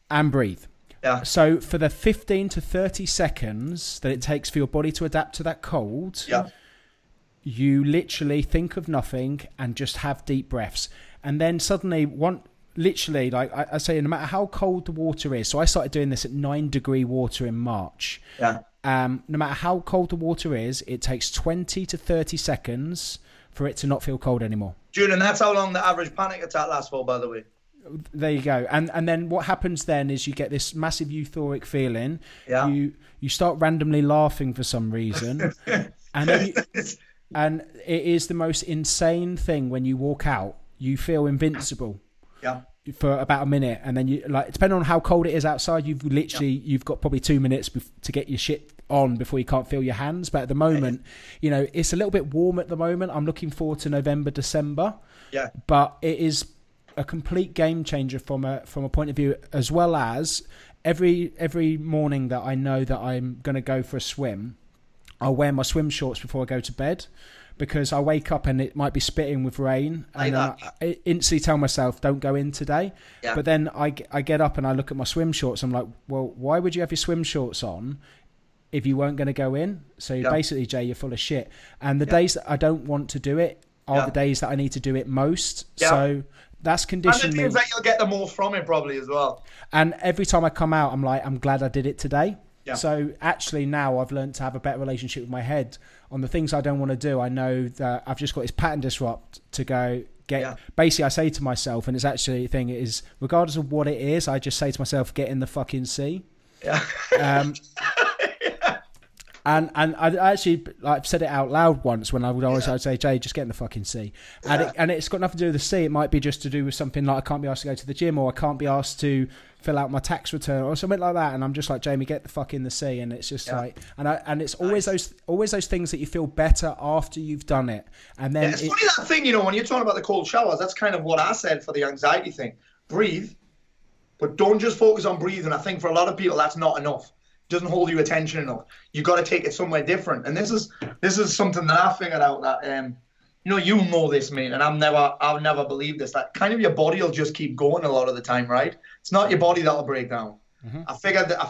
And breathe. Yeah. So for the 15 to 30 seconds that it takes for your body to adapt to that cold... Yeah. You literally think of nothing and just have deep breaths. And then suddenly, literally, like I say, no matter how cold the water is, so I started doing this at 9-degree water in March. Yeah. No matter how cold the water is, it takes 20 to 30 seconds for it to not feel cold anymore. Dude, and that's how long the average panic attack lasts for, by the way. There you go. And then what happens then is you get this massive euphoric feeling. Yeah. You start randomly laughing for some reason. And then you... And it is the most insane thing when you walk out. You feel invincible for about a minute. And then, you like, depending on how cold it is outside, you've literally you've got probably 2 minutes to get your shit on before you can't feel your hands. But at the moment, you know, it's a little bit warm at the moment. I'm looking forward to November, December. Yeah. But it is a complete game changer from a point of view, as well as every morning that I know that I'm going to go for a swim. I wear my swim shorts before I go to bed because I wake up and it might be spitting with rain. And I instantly tell myself, don't go in today. Yeah. But then I get up and I look at my swim shorts. I'm like, well, why would you have your swim shorts on if you weren't going to go in? So basically, Jay, you're full of shit. And the days that I don't want to do it are the days that I need to do it most. Yeah. So that's conditioned me. And the things that you'll get the most from it probably as well. And every time I come out, I'm like, I'm glad I did it today. Yeah. So actually now I've learned to have a better relationship with my head on the things I don't want to do. I know that I've just got this pattern disrupt to go get, basically I say to myself, and it's actually a thing is regardless of what it is, I just say to myself, get in the fucking sea. Yeah. And I actually like said it out loud once when I would always I'd say, Jay, just get in the fucking sea. And it's got nothing to do with the sea. It might be just to do with something like I can't be asked to go to the gym or I can't be asked to fill out my tax return or something like that. And I'm just like, Jamie, get the fuck in the sea. And it's just like, and it's always those things that you feel better after you've done it. And then it's funny that thing, you know, when you're talking about the cold showers, that's kind of what I said for the anxiety thing. Breathe, But don't just focus on breathing. I think for a lot of people, that's not enough. It doesn't hold your attention enough. You've got to take it somewhere different. And this is something that I figured out that, you know this, mate, and I've never believed this, that kind of your body will just keep going a lot of the time, right? It's not your body that'll break down. Mm-hmm. I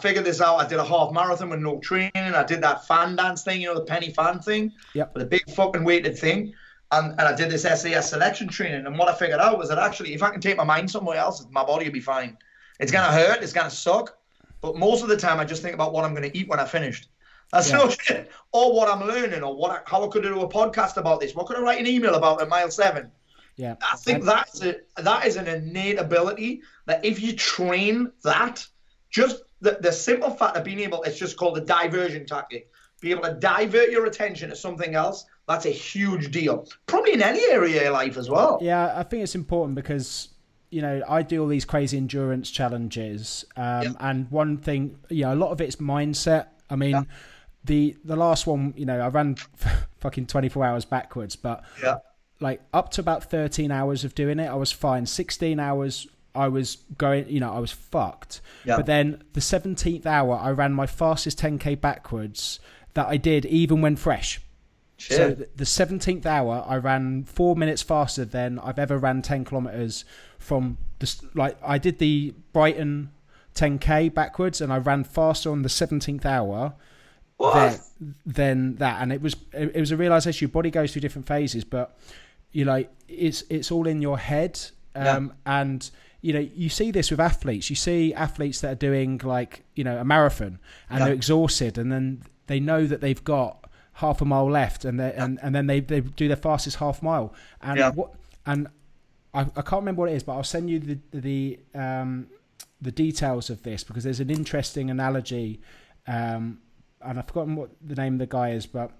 figured this out. I did a half marathon with no training. I did that fan dance thing, the penny fan thing, yep, with a big fucking weighted thing. And I did this SAS selection training. And what I figured out was that actually, if I can take my mind somewhere else, my body will be fine. It's going to hurt. It's going to suck. But most of the time, I just think about what I'm going to eat when I finished. That's no shit. Or what I'm learning, or how I could do a podcast about this. What could I write an email about at mile 7? Yeah, I think that is an innate ability that if you train that, just the simple fact of being able, it's just called the diversion tactic. Be able to divert your attention to something else, that's a huge deal. Probably in any area of your life as well. Yeah, I think it's important because, I do all these crazy endurance challenges. And one thing, a lot of it's mindset. I mean, the last one, I ran fucking 24 hours backwards, but up to about 13 hours of doing it, I was fine. 16 hours, I was going, I was fucked. Yeah. But then the 17th hour, I ran my fastest 10K backwards that I did even when fresh. Shit. So the 17th hour, I ran 4 minutes faster than I've ever ran 10 kilometers from I did the Brighton 10K backwards and I ran faster on the 17th hour than that. And it was a realization your body goes through different phases, but it's all in your head. And you see this with athletes. You see athletes that are doing a marathon and they're exhausted, and then they know that they've got half a mile left, and then they do their fastest half mile. And I can't remember what it is, but I'll send you the details of this because there's an interesting analogy, and I've forgotten what the name of the guy is, but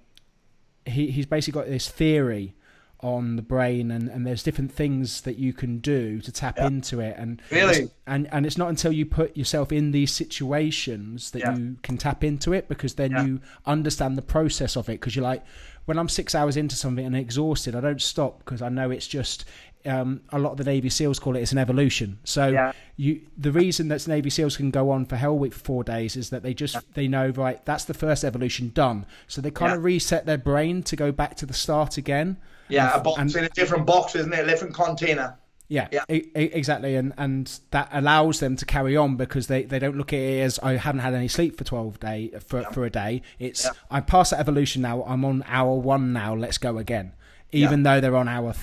he's basically got this theory on the brain, and there's different things that you can do to tap into it, and really and it's not until you put yourself in these situations that you can tap into it, because then you understand the process of it. Because you're like, when I'm 6 hours into something and exhausted, I don't stop, because I know it's just a lot of the Navy SEALs call it's an evolution. So the reason that Navy SEALs can go on for Hell Week for 4 days is that they just they know, right, that's the first evolution done, so they kind of reset their brain to go back to the start again. Yeah, a box in a different box, isn't it? A different container. Yeah, exactly. And that allows them to carry on, because they don't look at it as, I haven't had any sleep for for a day. It's I'm past that evolution now. I'm on hour 1 now. Let's go again. Even though they're on hour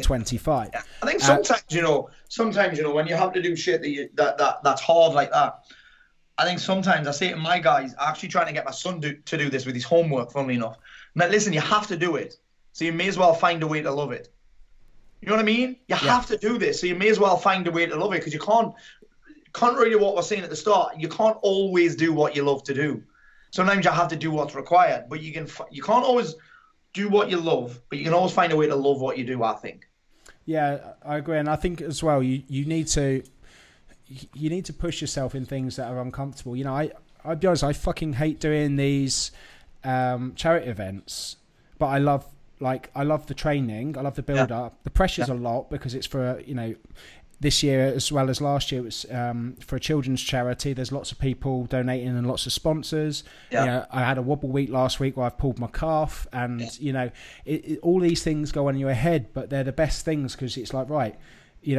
25. Yeah. I think sometimes when you have to do shit that's hard like that. I think sometimes I say to my guys, I'm actually trying to get my son to do this with his homework. Funnily enough, I'm like, listen, you have to do it. So you may as well find a way to love it. You know what I mean? You have to do this. So you may as well find a way to love it, because you can't, contrary to what we're saying at the start, you can't always do what you love to do. Sometimes you have to do what's required, but you can't always do what you love, but you can always find a way to love what you do, I think. Yeah, I agree. And I think as well, you need to push yourself in things that are uncomfortable. I'll be honest, I fucking hate doing these charity events, but I love the training. I love the build up. The pressure's a lot, because it's for, this year as well as last year, it was for a children's charity. There's lots of people donating and lots of sponsors. Yeah. I had a wobble week last week where I've pulled my calf, and all these things go on in your head, but they're the best things, because it's like, right, you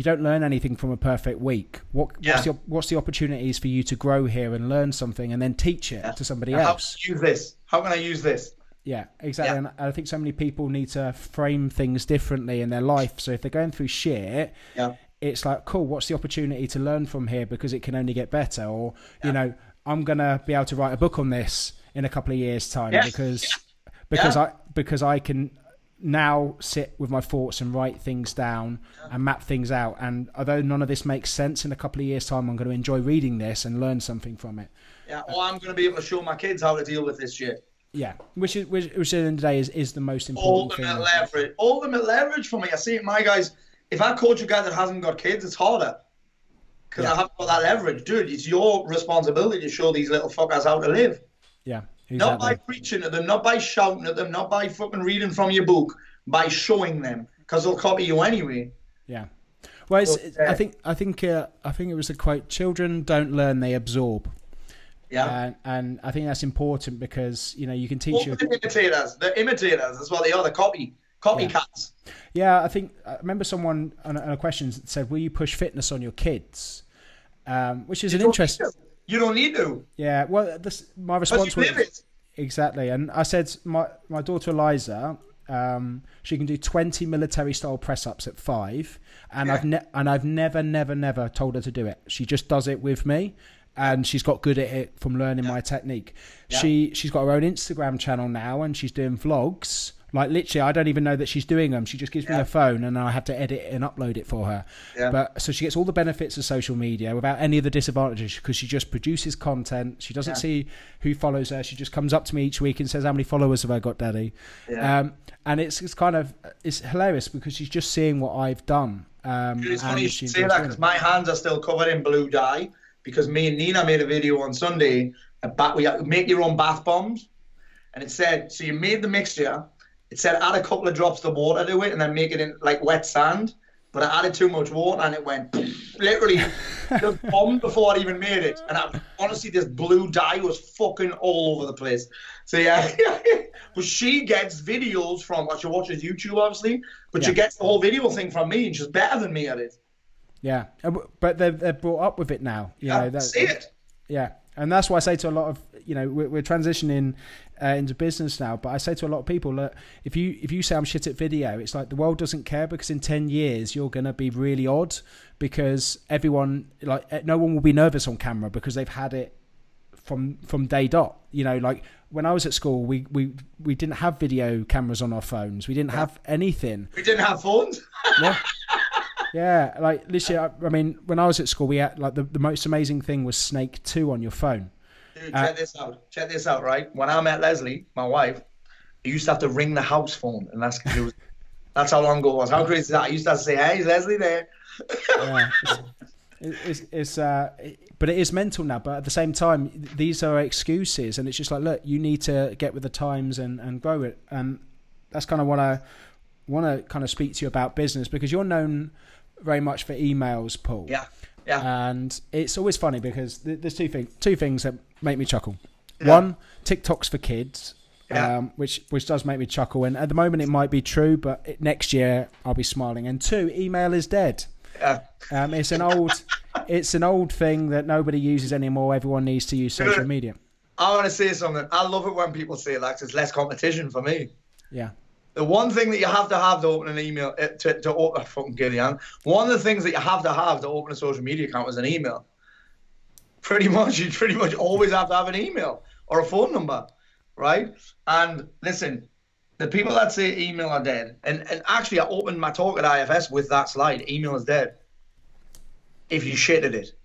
don't learn anything from a perfect week. What's the opportunities for you to grow here and learn something and then teach it to somebody else? How can I use this? Yeah, exactly. Yeah. And I think so many people need to frame things differently in their life. So if they're going through shit, it's like, cool, what's the opportunity to learn from here, because it can only get better? Or, I'm going to be able to write a book on this in a couple of years' time because I can now sit with my thoughts and write things down and map things out. And although none of this makes sense in a couple of years' time, I'm going to enjoy reading this and learn something from it. Yeah, or I'm going to be able to show my kids how to deal with this shit. Yeah, which at the end of the day is the most important thing. Ultimate leverage for me. I see it, my guys. If I coach a guy that hasn't got kids, it's harder, because I haven't got that leverage. Dude, it's your responsibility to show these little fuckers how to live. Yeah, exactly. Not by preaching at them, not by shouting at them, not by fucking reading from your book, by showing them, because they'll copy you anyway. Yeah. Whereas I think it was a quote: "Children don't learn; they absorb." Yeah, and I think that's important because you can teach imitators. They're imitators. That's what they are. They're copycats. Yeah, I think I remember someone on a question that said, "Will you push fitness on your kids?" Which is an interesting. You don't need to. Yeah. Well, my response was exactly, and I said my daughter Eliza. She can do 20 military-style press-ups at 5, and I've never told her to do it. She just does it with me, and she's got good at it from learning my technique. Yeah. She's got her own Instagram channel now, and she's doing vlogs. Like literally, I don't even know that she's doing them. She just gives me her phone, and I have to edit and upload it for her. Yeah. But so she gets all the benefits of social media without any of the disadvantages because she just produces content. She doesn't see who follows her. She just comes up to me each week and says, "How many followers have I got, Daddy?" Yeah. And it's hilarious because she's just seeing what I've done. It's funny you should say that because my hands are still covered in blue dye because me and Nina made a video on Sunday about we make your own bath bombs, and it said so you made the mixture. It said add a couple of drops of water to it and then make it in like wet sand, but I added too much water and it went literally just bombed before I even made it. And I, honestly, this blue dye was fucking all over the place. So yeah, but she gets videos from, she watches YouTube obviously, but she gets the whole video thing from me and she's better than me at it. Yeah, but they're brought up with it now. Yeah, and that's why I say to a lot of, we're transitioning into business now, but I say to a lot of people, look, if you say I'm shit at video, it's like the world doesn't care because in 10 years you're going to be really odd because everyone, no one will be nervous on camera because they've had it from day dot. When I was at school, we didn't have video cameras on our phones. We didn't have anything. We didn't have phones. Yeah. Yeah, literally, I mean, when I was at school, we had, the most amazing thing was Snake 2 on your phone. Dude, check this out, right? When I met Leslie, my wife, I used to have to ring the house phone, and that's how long ago it was. How crazy is that? I used to have to say, hey, is Leslie there? Yeah, but it is mental now, but at the same time, these are excuses, and it's just look, you need to get with the times and grow it, and that's kind of what I want to kind of speak to you about business because you're known very much for emails, Paul. Yeah. And it's always funny because there's two things that make me chuckle. Yeah. One, TikTok's for kids, which does make me chuckle. And at the moment it might be true, but next year I'll be smiling. And two, email is dead. Yeah. It's an old thing that nobody uses anymore. Everyone needs to use social media. I want to say something. I love it when people say that because it's less competition for me. Yeah. The one thing that you have to open an email to open fucking Gillian. One of the things that you have to open a social media account is an email. You pretty much always have to have an email or a phone number, right? And listen, the people that say email are dead, and actually I opened my talk at IFS with that slide. Email is dead. If you shit at it,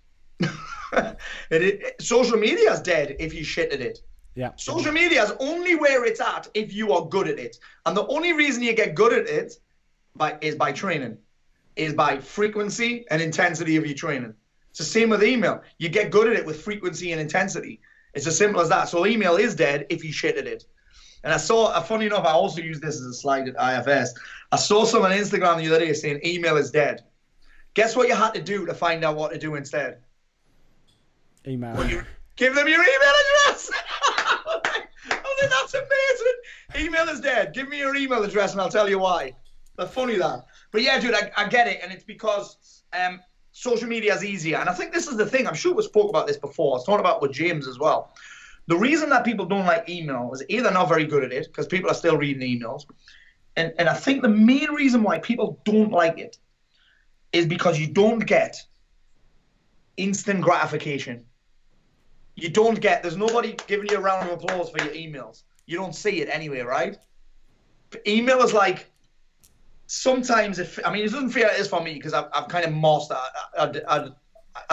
social media is dead. If you shit at it. Yeah. Social media is only where it's at if you are good at it. And the only reason you get good at it is by training, is by frequency and intensity of your training. It's the same with email. You get good at it with frequency and intensity. It's as simple as that. So email is dead if you shit at it. And I saw, funny enough, I also used this as a slide at IFS. I saw someone on Instagram the other day saying email is dead. Guess what you had to do to find out what to do instead? Email. Well, give them your email address. That's amazing. Email is dead. Give me your email address and I'll tell you why. They're funny, that. But yeah, dude, I get it. And it's because social media is easier. And I think this is the thing. I'm sure we spoke about this before. I was talking about with James as well. The reason that people don't like email is either not very good at it because people are still reading emails. And I think the main reason why people don't like it is because you don't get instant gratification. You don't get, there's nobody giving you a round of applause for your emails. You don't see it anyway, right? But email is like, sometimes, it doesn't feel it is for me because I've kind of mastered, I'd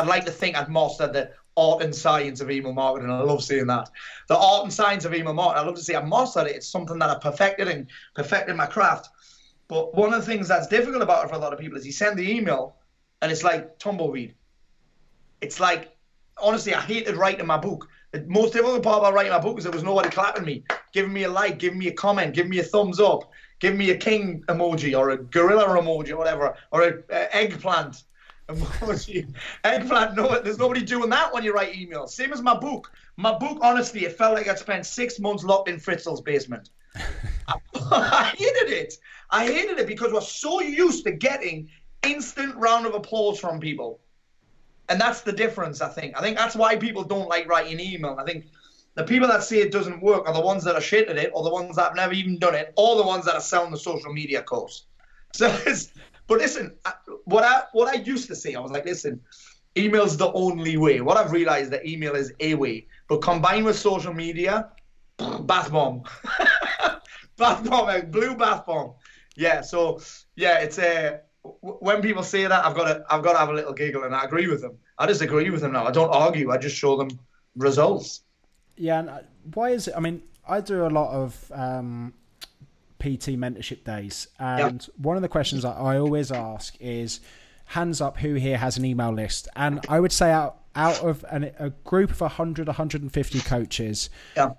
like to think I've mastered the art and science of email marketing. I love seeing that. The art and science of email marketing, I love to see I've mastered it. It's something that I've perfected and perfected my craft. But one of the things that's difficult about it for a lot of people is you send the email and it's like tumbleweed. It's like, honestly, I hated writing my book. The most difficult part about writing my book was there was nobody clapping me, giving me a like, giving me a comment, giving me a thumbs up, give me a king emoji or a gorilla emoji or whatever, or an eggplant emoji. Eggplant, no, there's nobody doing that when you write emails. Same as my book. My book, honestly, it felt like I'd spent 6 months locked in Fritzl's basement. I hated it. I hated it because we're so used to getting instant round of applause from people. And that's the difference, I think. I think that's why people don't like writing email. I think the people that say it doesn't work are the ones that are shit at it, or the ones that have never even done it, or the ones that are selling the social media course. So, but listen, what I used to say, I was like, listen, email's the only way. What I've realized that email is a way, but combined with social media, bath bomb, bath bomb, blue bath bomb. Yeah. So yeah, it's a. When people say that, I've got to have a little giggle, and I agree with them. I disagree with them now. I don't argue. I just show them results. Yeah, and why is it? I mean, I do a lot of PT mentorship days, and yeah. One of the questions that I always ask is, hands up, who here has an email list? And I would say out of a group of 100, 150 coaches, yeah,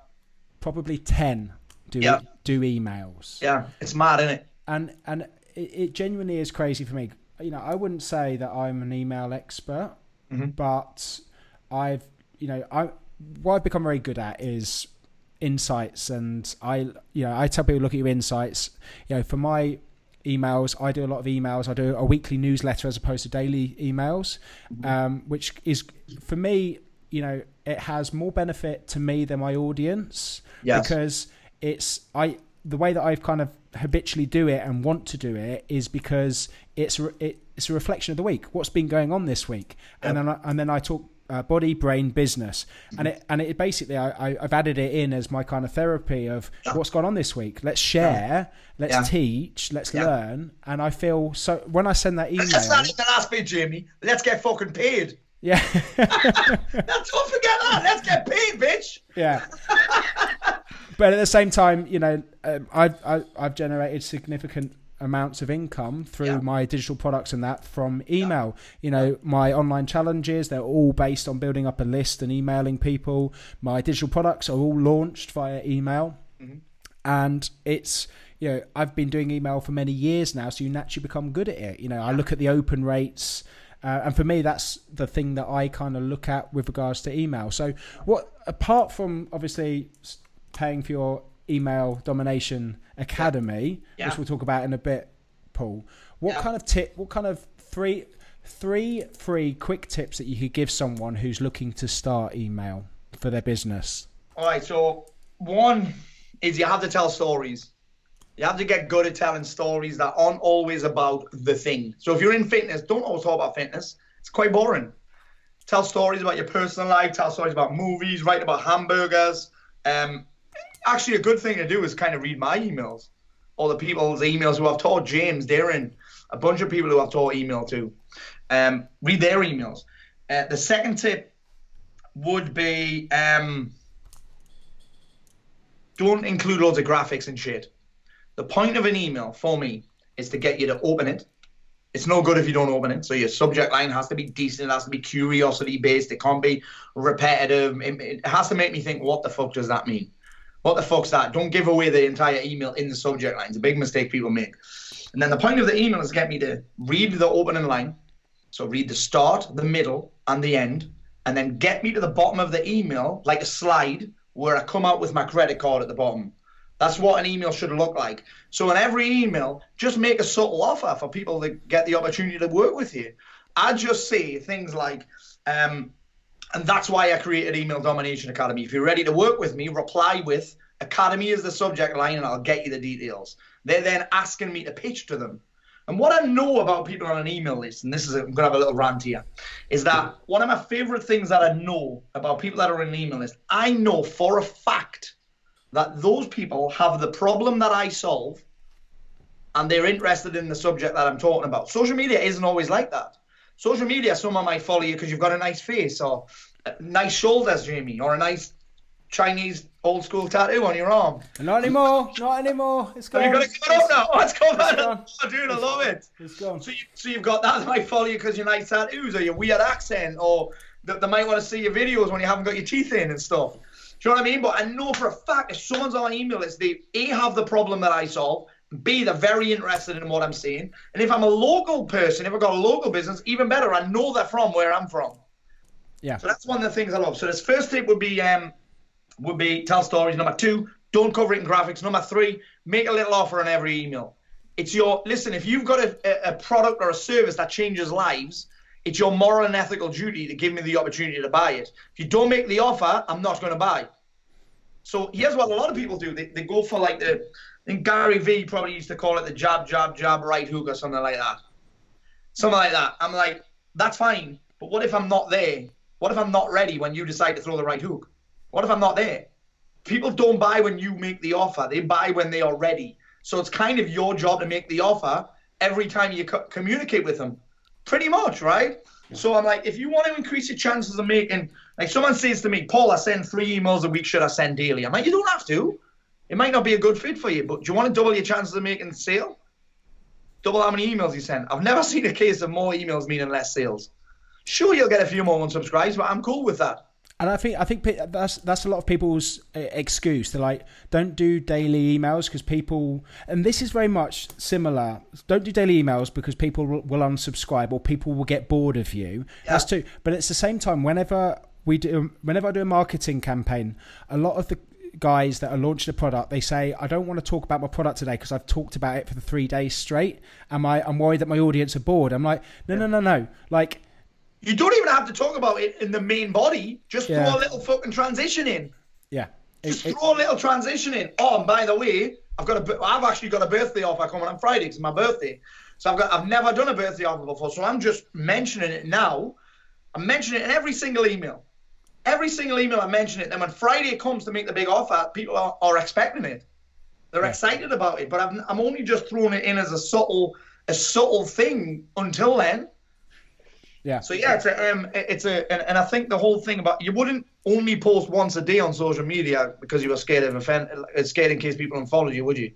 probably 10 do emails. Yeah, it's mad, isn't it? And it genuinely is crazy for me. You know, I wouldn't say that I'm an email expert, mm-hmm. but I've, you know, what I've become very good at is insights. And I tell people, look at your insights. You know, for my emails, I do a lot of emails. I do a weekly newsletter as opposed to daily emails, mm-hmm. Which is, for me, you know, it has more benefit to me than my audience, yes. because it's, the way that I've kind of habitually do it and want to do it is because it's a reflection of the week, what's been going on this week, and yep. then I talk body, brain, business, and it basically I've added it in as my kind of therapy of what's gone on this week. Let's share, let's teach, let's learn, and I feel so when I send that email. That's not even the last bit, Jamie. Let's get fucking paid. Yeah. Don't forget that. Let's get paid, bitch. Yeah. But at the same time, you know, I've generated significant amounts of income through my digital products and that from email. You know, my online challenges, they're all based on building up a list and emailing people. My digital products are all launched via email. Mm-hmm. And it's, you know, I've been doing email for many years now, so you naturally become good at it. You know, I look at the open rates. And for me, that's the thing that I kind of look at with regards to email. So what, apart from obviously paying for your Email Domination Academy, which we'll talk about in a bit, Paul, what kind of tip, what kind of three free quick tips that you could give someone who's looking to start email for their business? All right. So one is you have to tell stories. You have to get good at telling stories that aren't always about the thing. So if you're in fitness, don't always talk about fitness. It's quite boring. Tell stories about your personal life, tell stories about movies, write about hamburgers. Actually, a good thing to do is kind of read my emails, or the people's emails who I've taught, James, Darren, a bunch of people who I've taught email to. Read their emails. The second tip would be don't include loads of graphics and shit. The point of an email for me is to get you to open it. It's no good if you don't open it. So your subject line has to be decent. It has to be curiosity-based. It can't be repetitive. It has to make me think, what the fuck does that mean? What the fuck's that? Don't give away the entire email in the subject line. It's a big mistake people make. And then the point of the email is to get me to read the opening line. So read the start, the middle, and the end. And then get me to the bottom of the email, like a slide, where I come out with my credit card at the bottom. That's what an email should look like. So in every email, just make a subtle offer for people to get the opportunity to work with you. I just say things like, and that's why I created Email Domination Academy. If you're ready to work with me, reply with Academy is the subject line and I'll get you the details. They're then asking me to pitch to them. And what I know about people on an email list, and this is, I'm going to have a little rant here, is that one of my favorite things that I know about people that are on an email list, I know for a fact that those people have the problem that I solve and they're interested in the subject that I'm talking about. Social media isn't always like that. Social media, someone might follow you because you've got a nice face or nice shoulders, Jamie, or a nice Chinese old school tattoo on your arm. Not anymore. It's gone. You've got to give it up now. Oh, it's gone. Dude, I love it. It's gone. So you've got that might follow you because your nice tattoos or your weird accent, or they might want to see your videos when you haven't got your teeth in and stuff. Do you know what I mean? But I know for a fact, if someone's on an email list, they A, have the problem that I solve, B, they're very interested in what I'm seeing. And if I'm a local person, if I've got a local business, even better, I know they're from where I'm from. Yeah. So that's one of the things I love. So this first tip would be tell stories. Number two, don't cover it in graphics. Number three, make a little offer on every email. It's your, listen, if you've got a product or a service that changes lives, it's your moral and ethical duty to give me the opportunity to buy it. If you don't make the offer, I'm not going to buy. So here's what a lot of people do. They go for like the, I think Gary Vee probably used to call it the jab, jab, jab, right hook or something like that. Something like that. I'm like, that's fine. But what if I'm not there? What if I'm not ready when you decide to throw the right hook? What if I'm not there? People don't buy when you make the offer. They buy when they are ready. So it's kind of your job to make the offer every time you communicate with them. Pretty much, right? Yeah. So I'm like, if you want to increase your chances of making, like someone says to me, Paul, I send 3 emails a week, should I send daily? I'm like, you don't have to. It might not be a good fit for you, but do you want to double your chances of making a sale? Double how many emails you send. I've never seen a case of more emails meaning less sales. Sure, you'll get a few more unsubscribes, but I'm cool with that. And I think that's a lot of people's excuse. They're like, don't do daily emails because people, and this is very much similar. Don't do daily emails because people will unsubscribe or people will get bored of you. Yeah. That's too. But at the same time, whenever I do a marketing campaign, a lot of the guys that are launching a product, they say, I don't want to talk about my product today because I've talked about it for the 3 days straight. I'm worried that my audience are bored. I'm like, no. Like, you don't even have to talk about it in the main body. Just throw a little fucking transition in. Yeah. Just throw a little transition in. Oh, and by the way, I've actually got a birthday offer coming on Friday because it's my birthday. So I've never done a birthday offer before. So I'm just mentioning it now. I'm mentioning it in every single email. Every single email I mention it. Then when Friday comes to make the big offer, people are expecting it. They're excited about it. But I'm only just throwing it in as a subtle thing until then. Yeah. So yeah, and I think the whole thing about you wouldn't only post once a day on social media because you were scared in case people unfollowed you, would you?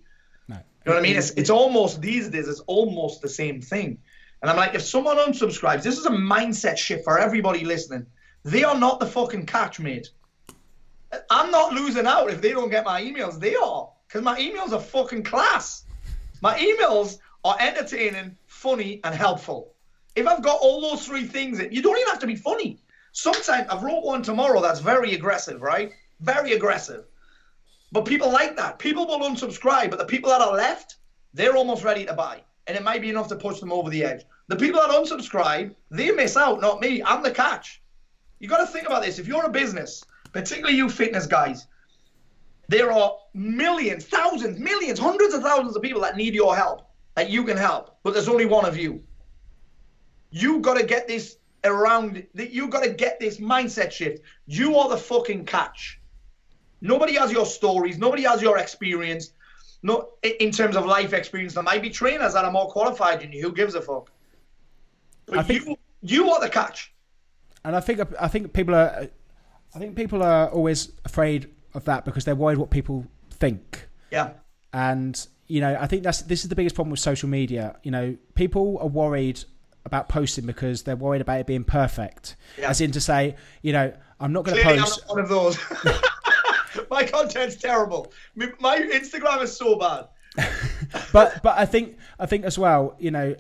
No. You know what I mean? It's almost these days. It's almost the same thing. And I'm like, if someone unsubscribes, this is a mindset shift for everybody listening. They are not the fucking catch, mate. I'm not losing out if they don't get my emails. They are, because my emails are fucking class. My emails are entertaining, funny, and helpful. If I've got all those three things in, you don't even have to be funny. Sometimes, I've wrote one tomorrow that's very aggressive, right? Very aggressive. But people like that. People will unsubscribe, but the people that are left, they're almost ready to buy. And it might be enough to push them over the edge. The people that unsubscribe, they miss out, not me. I'm the catch. You got to think about this. If you're a business, particularly you fitness guys, there are millions, thousands, millions, hundreds of thousands of people that need your help, that you can help, but there's only one of you. You got to get this around. You got to get this mindset shift. You are the fucking catch. Nobody has your stories. Nobody has your experience. No, in terms of life experience, there might be trainers that are more qualified than you. Who gives a fuck? But you are the catch. And I think people are always afraid of that because they're worried what people think. Yeah. And you know, I think this is the biggest problem with social media. You know, people are worried about posting because they're worried about it being perfect. Yeah. As in to say, you know, I'm not going to post. I'm not one of those. My content's terrible. My Instagram is so bad. but I think as well, you know,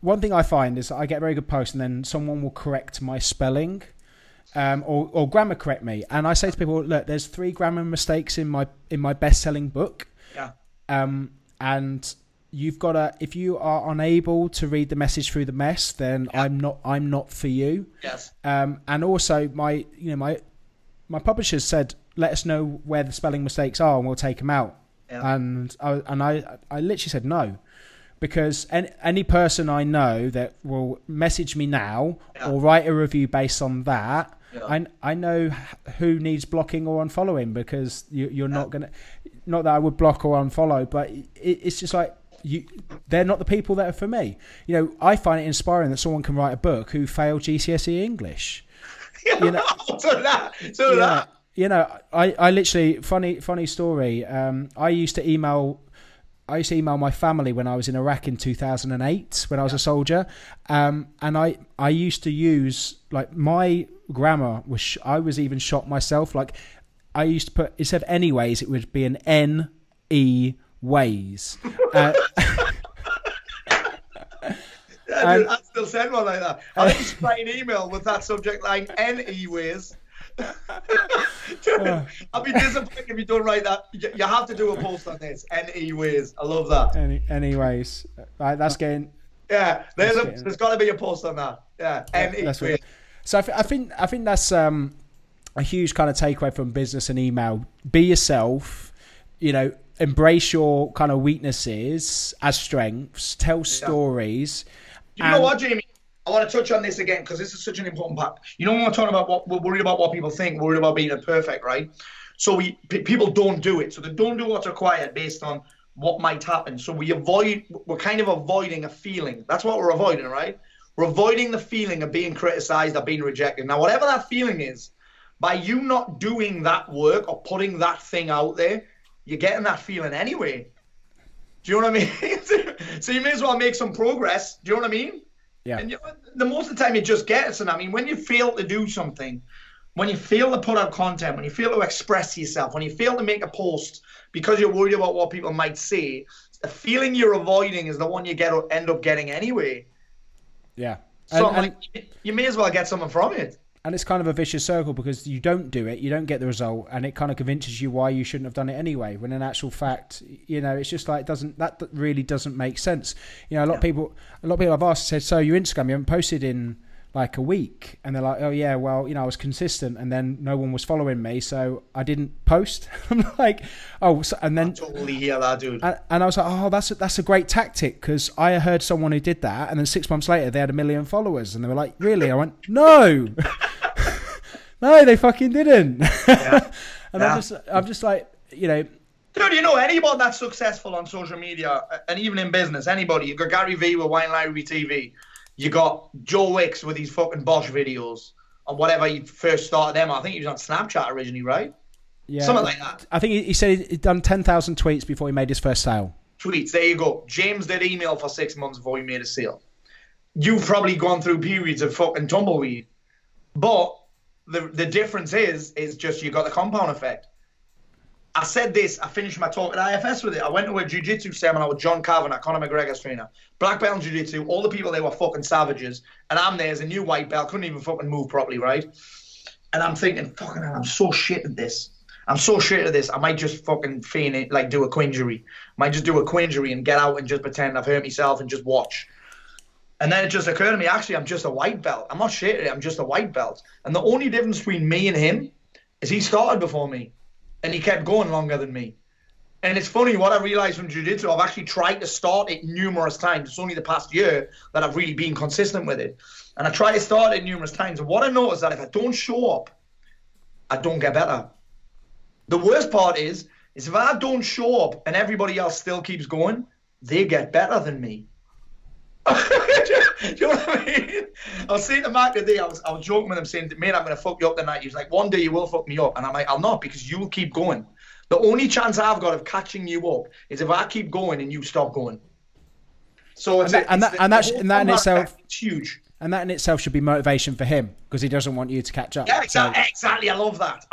one thing I find is that I get very good posts and then someone will correct my spelling or grammar correct me. And I say to people, look, there's 3 grammar mistakes in my best-selling book. Yeah. And you've got to, if you are unable to read the message through the mess, then I'm not for you. Yes. And also my publishers said, let us know where the spelling mistakes are and we'll take them out. Yeah. And I literally said no, because any person I know that will message me now or write a review based on that, I know who needs blocking or unfollowing, because you're not going to, not that I would block or unfollow, but it's just like, they're not the people that are for me. You know, I find it inspiring that someone can write a book who failed GCSE English. You know, so that. You know, I literally, funny story. I used to email my family when I was in Iraq in 2008 when I was a soldier, and I used to use, like, my grammar was I was even shocked myself. Like, I used to put, instead of anyways, it would be an N E ways. I still send one like that. I just write an email with that subject line, N-E ways. I'll be disappointed if you don't write that. You have to do a post on this. N-E ways. I love that. Anyways. Right, that's getting... Yeah, there's got to be a post on that. Yeah, N-E ways. So I think that's a huge kind of takeaway from business and email. Be yourself, you know, embrace your kind of weaknesses as strengths, tell stories. You know what, Jamie? I want to touch on this again because this is such an important part. You know, when we're talking about what we're worried about, what people think, worried about being imperfect, right? So people don't do it. So they don't do what's required based on what might happen. So we're kind of avoiding a feeling. That's what we're avoiding, right? We're avoiding the feeling of being criticized or being rejected. Now, whatever that feeling is, by you not doing that work or putting that thing out there, you're getting that feeling anyway. Do you know what I mean? So you may as well make some progress. Do you know what I mean? Yeah. And the most of the time it just gets, and I mean, when you fail to do something, when you fail to put out content, when you fail to express yourself, when you fail to make a post because you're worried about what people might say, the feeling you're avoiding is the one you get or end up getting anyway. Yeah. So you may as well get something from it. And it's kind of a vicious circle because you don't do it, you don't get the result, and it kind of convinces you why you shouldn't have done it anyway, when in actual fact, you know, it's just like, that really doesn't make sense. You know, a lot of people I've asked, said, so your Instagram, you haven't posted in like a week, and they're like, oh yeah, well, you know, I was consistent and then no one was following me, so I didn't post. I'm like, oh, so, and then I totally hear that, dude. And I was like, oh, that's a great tactic, because I heard someone who did that, and then 6 months later they had 1 million followers, and they were like, really? I went, no. No, they fucking didn't. Yeah. And yeah. I'm just like, you know, dude, you know, anybody that's successful on social media and even in business, anybody, you got Gary Vee with Wine Library TV. You got Joe Wicks with his fucking Bosch videos and whatever he first started them. I think he was on Snapchat originally, right? Yeah. Something like that. I think he said he'd done 10,000 tweets before he made his first sale. Tweets, there you go. James did email for 6 months before he made a sale. You've probably gone through periods of fucking tumbleweed. But the difference is just you got the compound effect. I said this, I finished my talk at IFS with it. I went to a jiu-jitsu seminar with John Cavanagh, Conor McGregor's trainer. Black belt in jiu-jitsu, all the people, they were fucking savages. And I'm there as a new white belt, couldn't even fucking move properly, right? And I'm thinking, fucking hell, I'm so shit at this. I'm so shit at this. I might just fucking feign it, like do a Quinjury. I might just do a Quinjury and get out and just pretend I've hurt myself and just watch. And then it just occurred to me, actually, I'm just a white belt. I'm not shit at it, I'm just a white belt. And the only difference between me and him is he started before me. And he kept going longer than me. And it's funny, what I realized from jiu-jitsu, I've actually tried to start it numerous times. It's only the past year that I've really been consistent with it. And I try to start it numerous times. And what I noticed is that if I don't show up, I don't get better. The worst part is if I don't show up and everybody else still keeps going, they get better than me. Do you know what I mean? I was saying to Mike today, I was joking with him, saying, mate, I'm going to fuck you up tonight. He was like, one day you will fuck me up. And I'm like, I'll not, because you will keep going. The only chance I've got of catching you up is if I keep going and you stop going. So and that in itself, it's huge. And that in itself should be motivation for him, because he doesn't want you to catch up. Yeah, exactly. So. Exactly. I love that.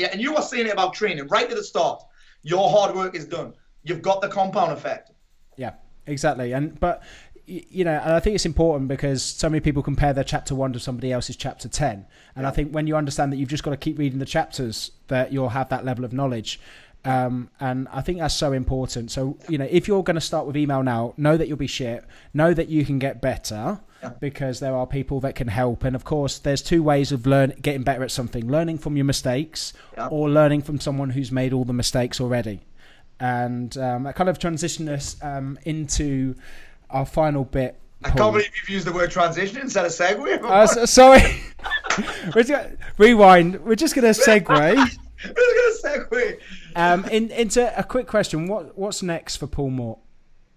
Yeah. And you were saying it about training right at the start. Your hard work is done. You've got the compound effect. Yeah, exactly. But you know, and I think it's important because so many people compare their chapter 1 to somebody else's chapter 10. And yeah. I think when you understand that you've just got to keep reading the chapters, that you'll have that level of knowledge. And I think that's so important. So, you know, if you're going to start with email now, know that you'll be shit, know that you can get better because there are people that can help. And of course, there's two ways of getting better at something, learning from your mistakes or learning from someone who's made all the mistakes already. And that kind of transitioned us into... our final bit. Paul. I can't believe you've used the word transition instead of segue. Sorry. Rewind. We're just going to segue. Into a quick question. What's next for Paul Moore?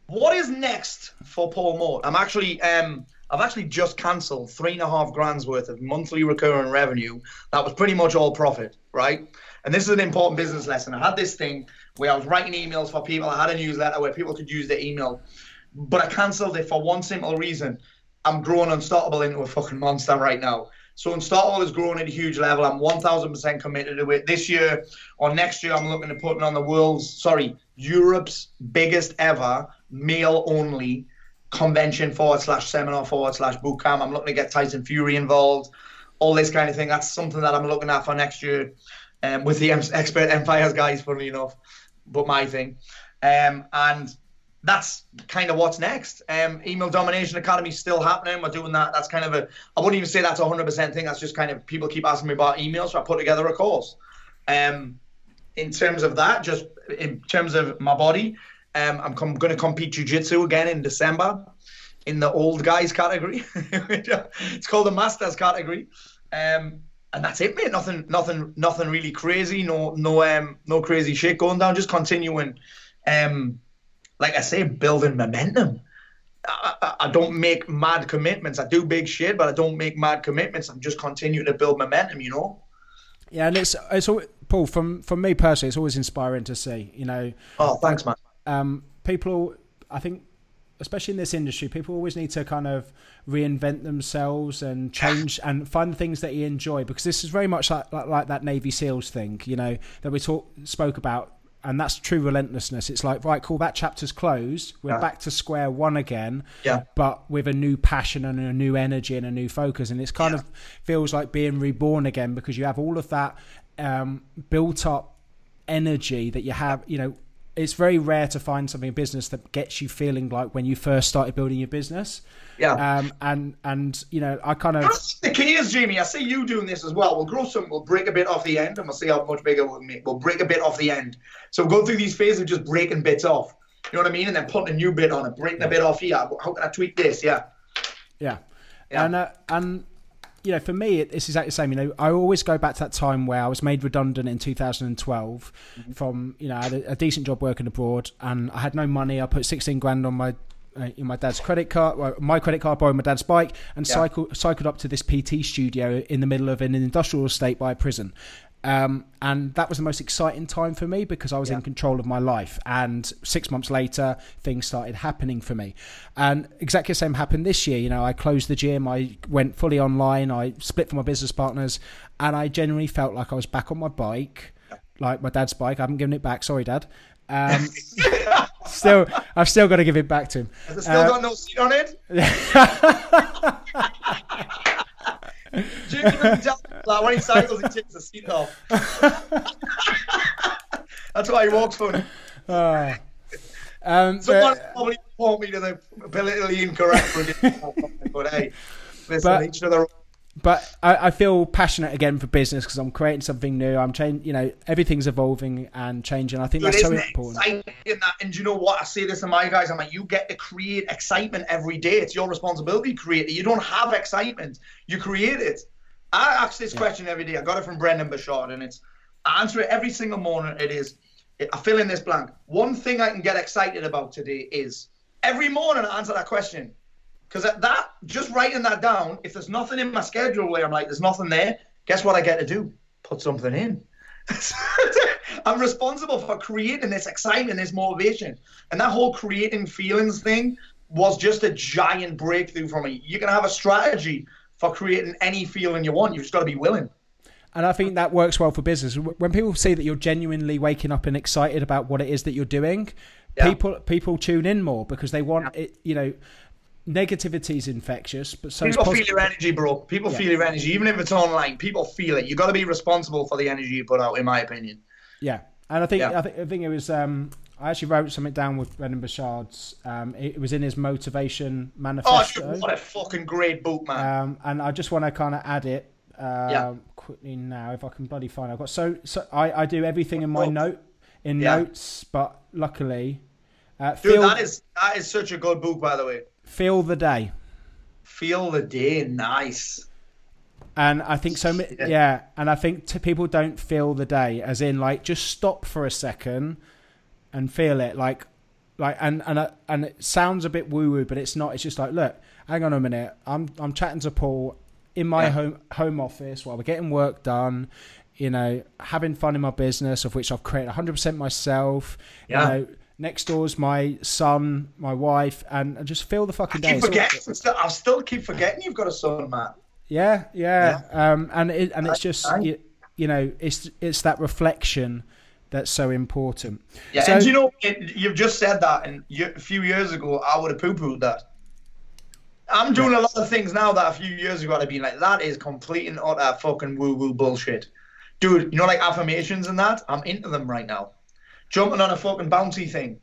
What is next for Paul Moore? I'm actually, I've actually just cancelled $3,500 worth of monthly recurring revenue. That was pretty much all profit, right? And this is an important business lesson. I had this thing where I was writing emails for people. I had a newsletter where people could use their email. But I cancelled it for one simple reason. I'm growing Unstoppable into a fucking monster right now. So Unstoppable is growing at a huge level. I'm 1,000% committed to it. This year or next year, I'm looking to putting on the Europe's biggest ever male-only convention / seminar / boot camp. I'm looking to get Tyson Fury involved, all this kind of thing. That's something that I'm looking at for next year with the Expert Empires guys, funnily enough, but my thing. And that's kind of what's next. Email Domination Academy is still happening. We're doing that. That's kind of a, I wouldn't even say that's a 100% thing. That's just kind of people keep asking me about email, so I put together a course. In terms of that, just in terms of my body, I'm going to compete jiu-jitsu again in December in the old guys category. It's called the masters category. And that's it, mate. Nothing really crazy. No crazy shit going down. Just continuing. Like I say, building momentum. I don't make mad commitments. I do big shit, but I don't make mad commitments. I'm just continuing to build momentum, you know? Yeah, and it's all, Paul, from me personally, it's always inspiring to see, you know. Oh, thanks, man. People, I think, especially in this industry, people always need to kind of reinvent themselves and change and find things that you enjoy, because this is very much like that Navy SEALs thing, you know, that we spoke about. And that's true relentlessness. It's like, right, cool, that chapter's closed. We're back to square one again, but with a new passion and a new energy and a new focus. And it's kind of feels like being reborn again, because you have all of that built up energy that you have, you know. It's very rare to find something in business that gets you feeling like when you first started building your business. Yeah. And you know, I kind of... That's the key is, Jamie, I see you doing this as well. We'll grow some, we'll break a bit off the end, and we'll see how much bigger we'll make. We'll break a bit off the end. So we'll go through these phases of just breaking bits off. You know what I mean? And then putting a new bit on it, breaking a bit off here. How can I tweak this? Yeah. And you know, for me, it's exactly the same. You know, I always go back to that time where I was made redundant in 2012 from, you know, I had a decent job working abroad, and I had no money. I put 16 grand on my dad's credit card, well, my credit card, borrowed my dad's bike, and cycled up to this PT studio in the middle of an industrial estate by a prison. And that was the most exciting time for me, because I was in control of my life. And 6 months later, things started happening for me. And exactly the same happened this year. You know, I closed the gym. I went fully online. I split from my business partners. And I genuinely felt like I was back on my bike, like my dad's bike. I haven't given it back. Sorry, Dad. I've still got to give it back to him. Has it still got no seat on it? Jimmy doesn't tell me that. When he cycles, he takes the seat off. That's why he walks funny. Someone probably brought me to the politically incorrect, but hey, listen, each other. But I feel passionate again for business, because I'm creating something new. I'm changing, you know, everything's evolving and changing. I think that's so important. And you know what? I say this to my guys. I'm like, you get to create excitement every day. It's your responsibility to create it. You don't have excitement. You create it. I ask this question every day. I got it from Brendan Burchard, and I answer it every single morning. It is, I fill in this blank. One thing I can get excited about today is, every morning I answer that question. Because at that, just writing that down, if there's nothing in my schedule where I'm like, there's nothing there, guess what I get to do? Put something in. I'm responsible for creating this excitement, this motivation. And that whole creating feelings thing was just a giant breakthrough for me. You can have a strategy for creating any feeling you want. You've just got to be willing. And I think that works well for business. When people see that you're genuinely waking up and excited about what it is that you're doing, people tune in more, because they want it, you know. Negativity is infectious, but so people feel your energy, bro. People feel your energy, even if it's online. People feel it. You got to be responsible for the energy you put out, in my opinion. Yeah, and I think I think it was. I actually wrote something down with Brendan Burchard's. It was in his Motivation Manifesto. Oh, what a fucking great book, man! And I just want to kind of add it quickly now, if I can bloody find it. I've got so I do everything in my notes, but luckily, dude, that is such a good book, by the way. Feel the day, nice. And I think so. Yeah, and I think people don't feel the day, as in like just stop for a second and feel it, like and it sounds a bit woo woo, but it's not. It's just like, look, hang on a minute. I'm chatting to Paul in my home office while we're getting work done. You know, having fun in my business, of which I've created 100% myself. Yeah. You know, next door's my son, my wife, and I just feel the fucking day. I keep forgetting. I still keep forgetting you've got a son, Matt. Yeah. It's that reflection that's so important. Yeah, so, and do you know, you've just said that, and a few years ago, I would have poo-pooed that. I'm doing a lot of things now that a few years ago, I'd have been like, that is complete and utter fucking woo-woo bullshit. Dude, you know, like affirmations and that? I'm into them right now. Jumping on a fucking bouncy thing.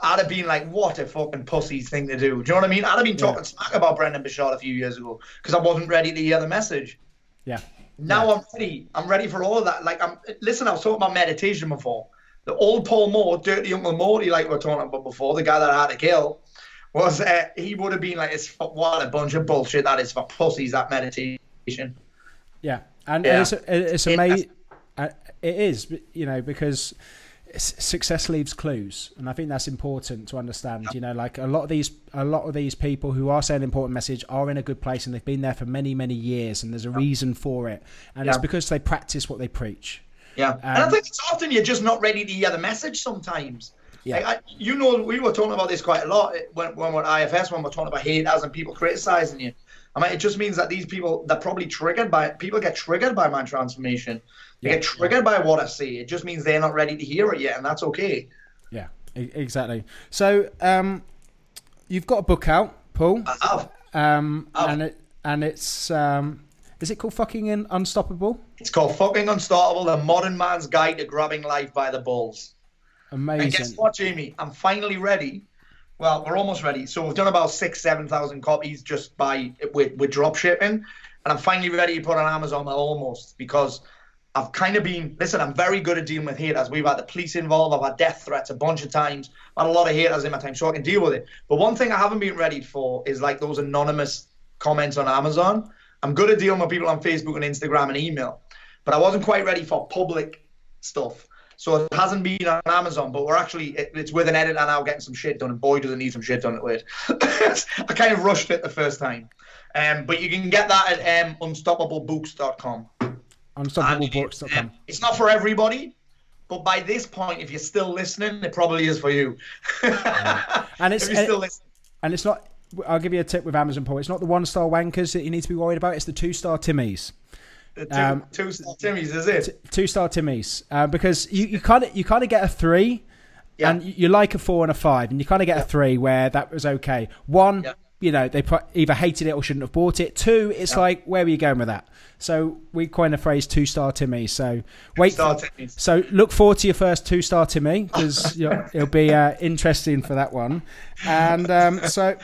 I'd have been like, what a fucking pussy thing to do. Do you know what I mean? I'd have been talking smack about Brendan Burchard a few years ago because I wasn't ready to hear the message. Yeah. Now I'm ready. I'm ready for all of that. Like, I was talking about meditation before. The old Paul Moore, dirty Uncle Morty, like we were talking about before, the guy that I had to kill, was he would have been like, what a bunch of bullshit that is for pussies, that meditation. Yeah. And it's amazing. It is, you know, because success leaves clues, and I think that's important to understand. You know, like a lot of these people who are saying important message are in a good place, and they've been there for many, many years, and there's a reason for it, and it's because they practice what they preach. Yeah, and I think it's often you're just not ready to hear the message sometimes. Yeah, like we were talking about this quite a lot when we're at IFS, when we're talking about haters and people criticizing you. I mean, it just means that these people, they're probably triggered by it. People get triggered by my transformation. They get triggered by what I see. It just means they're not ready to hear it yet, and that's okay. Yeah, exactly. So you've got a book out, Paul. I have. Is it called Fucking Unstoppable? It's called Fucking Unstoppable, The Modern Man's Guide to Grabbing Life by the Balls. Amazing. And guess what, Jamie? I'm finally ready. Well, we're almost ready. So we've done about 7,000 copies just with drop shipping, and I'm finally ready to put on Amazon almost, because I've kind of been, I'm very good at dealing with haters. We've had the police involved. I've had death threats a bunch of times. I've had a lot of haters in my time, so I can deal with it. But one thing I haven't been ready for is like those anonymous comments on Amazon. I'm good at dealing with people on Facebook and Instagram and email, but I wasn't quite ready for public stuff. So it hasn't been on Amazon, but we're actually, it's with an editor now getting some shit done, and boy, does it need some shit done with. I kind of rushed it the first time. But you can get that at unstoppablebooks.com. Unstoppablebooks.com. It's not for everybody, but by this point, if you're still listening, it probably is for you. And it's not, I'll give you a tip with Amazon, Paul. It's not the one-star wankers that you need to be worried about. It's the two-star Timmies. Two-star Timmies, is it? Two-star Timmies, because you kind of get a 3, and you like a 4 and a 5, and you kind of get a 3 where that was okay. 1, you know, they either hated it or shouldn't have bought it. 2, it's like, where were you going with that? So we coined the phrase two-star Timmies. So so look forward to your first two-star Timmy, because it'll be interesting for that one. And so.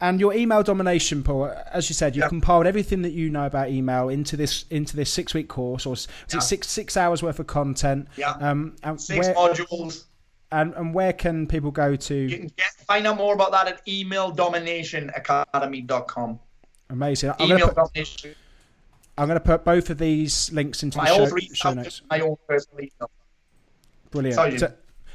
And your email domination, Paul, as you said, you compiled everything that you know about email into this 6-week course, or is it six hours worth of content? Yeah, and 6 modules. And where can people go to? You can find out more about that at EmailDominationAcademy.com. Amazing. I'm going to put both of these links into the show notes. My own personal email. Brilliant.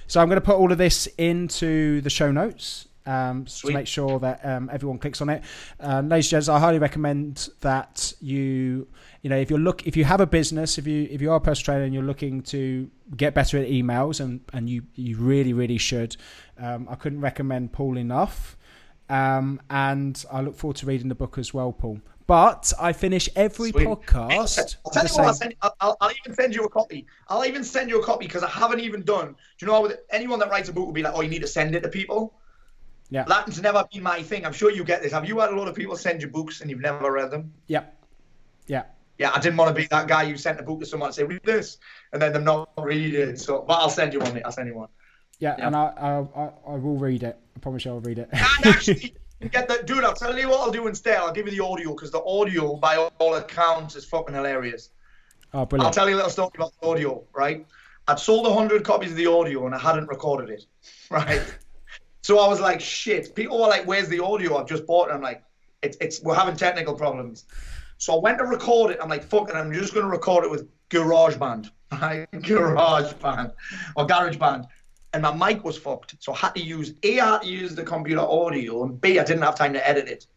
So I'm going to put all of this into the show notes. To make sure that everyone clicks on it. Ladies and gents, I highly recommend that you know, if you have a business, if you are a personal trainer and you're looking to get better at emails, and you really, really should. I couldn't recommend Paul enough. And I look forward to reading the book as well, Paul. But I finish every podcast. I'll even send you a copy. I'll even send you a copy, because I haven't even done. Do you know, anyone that writes a book will be like, oh, you need to send it to people. Yeah, that's never been my thing. I'm sure you get this. Have you had a lot of people send you books and you've never read them? Yeah. Yeah. Yeah, I didn't want to be that guy who sent a book to someone and say, read this, and then them not read it. So, but I'll send you one, mate. I'll send you one. Yeah, yeah. And I will read it. I promise you I'll read it. And actually, get that, dude, I'll tell you what I'll do instead. I'll give you the audio, because the audio, by all accounts, is fucking hilarious. Oh, brilliant. I'll tell you a little story about the audio, right? I'd sold 100 copies of the audio and I hadn't recorded it, right? So I was like, shit. People were like, where's the audio? I've just bought it. I'm like, we're having technical problems. So I went to record it. I'm like, fuck it. I'm just going to record it with GarageBand. Right? GarageBand or GarageBand. And my mic was fucked. So I had to use, A, I had to use the computer audio, and B, I didn't have time to edit it.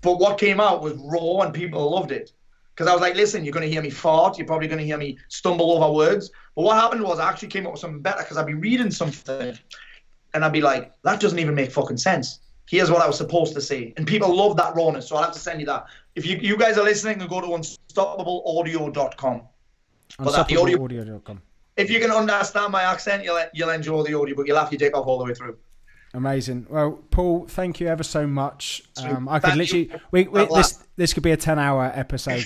But what came out was raw, and people loved it. Because I was like, listen, you're going to hear me fart. You're probably going to hear me stumble over words. But what happened was I actually came up with something better, because I'd be reading something, and I'd be like, that doesn't even make fucking sense. here's what I was supposed to say. And people love that rawness, so I'll have to send you that. If you guys are listening, then go to unstoppableaudio.com. unstoppablebooks.com. If you can understand my accent, you'll enjoy the audio, but you'll laugh your dick off all the way through. Amazing. Well, Paul, thank you ever so much. I could literally, this could be a 10-hour episode.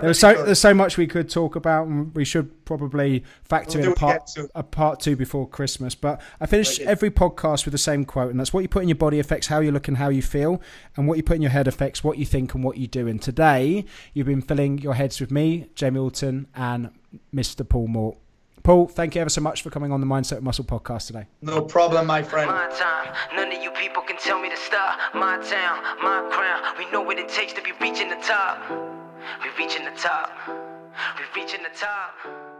There's so much we could talk about, and we should probably factor in a part two before Christmas. But I finish every podcast with the same quote, and that's: what you put in your body affects how you look and how you feel, and what you put in your head affects what you think and what you do. And today, you've been filling your heads with me, Jamie Alton, and Mr. Paul Moore. Paul, thank you ever so much for coming on the Mindset Muscle podcast today. No problem, my friend. My time, none of you people can tell me to stop. My town, my crown. We know what it takes to be reaching the top. We're reaching the top. We're reaching the top.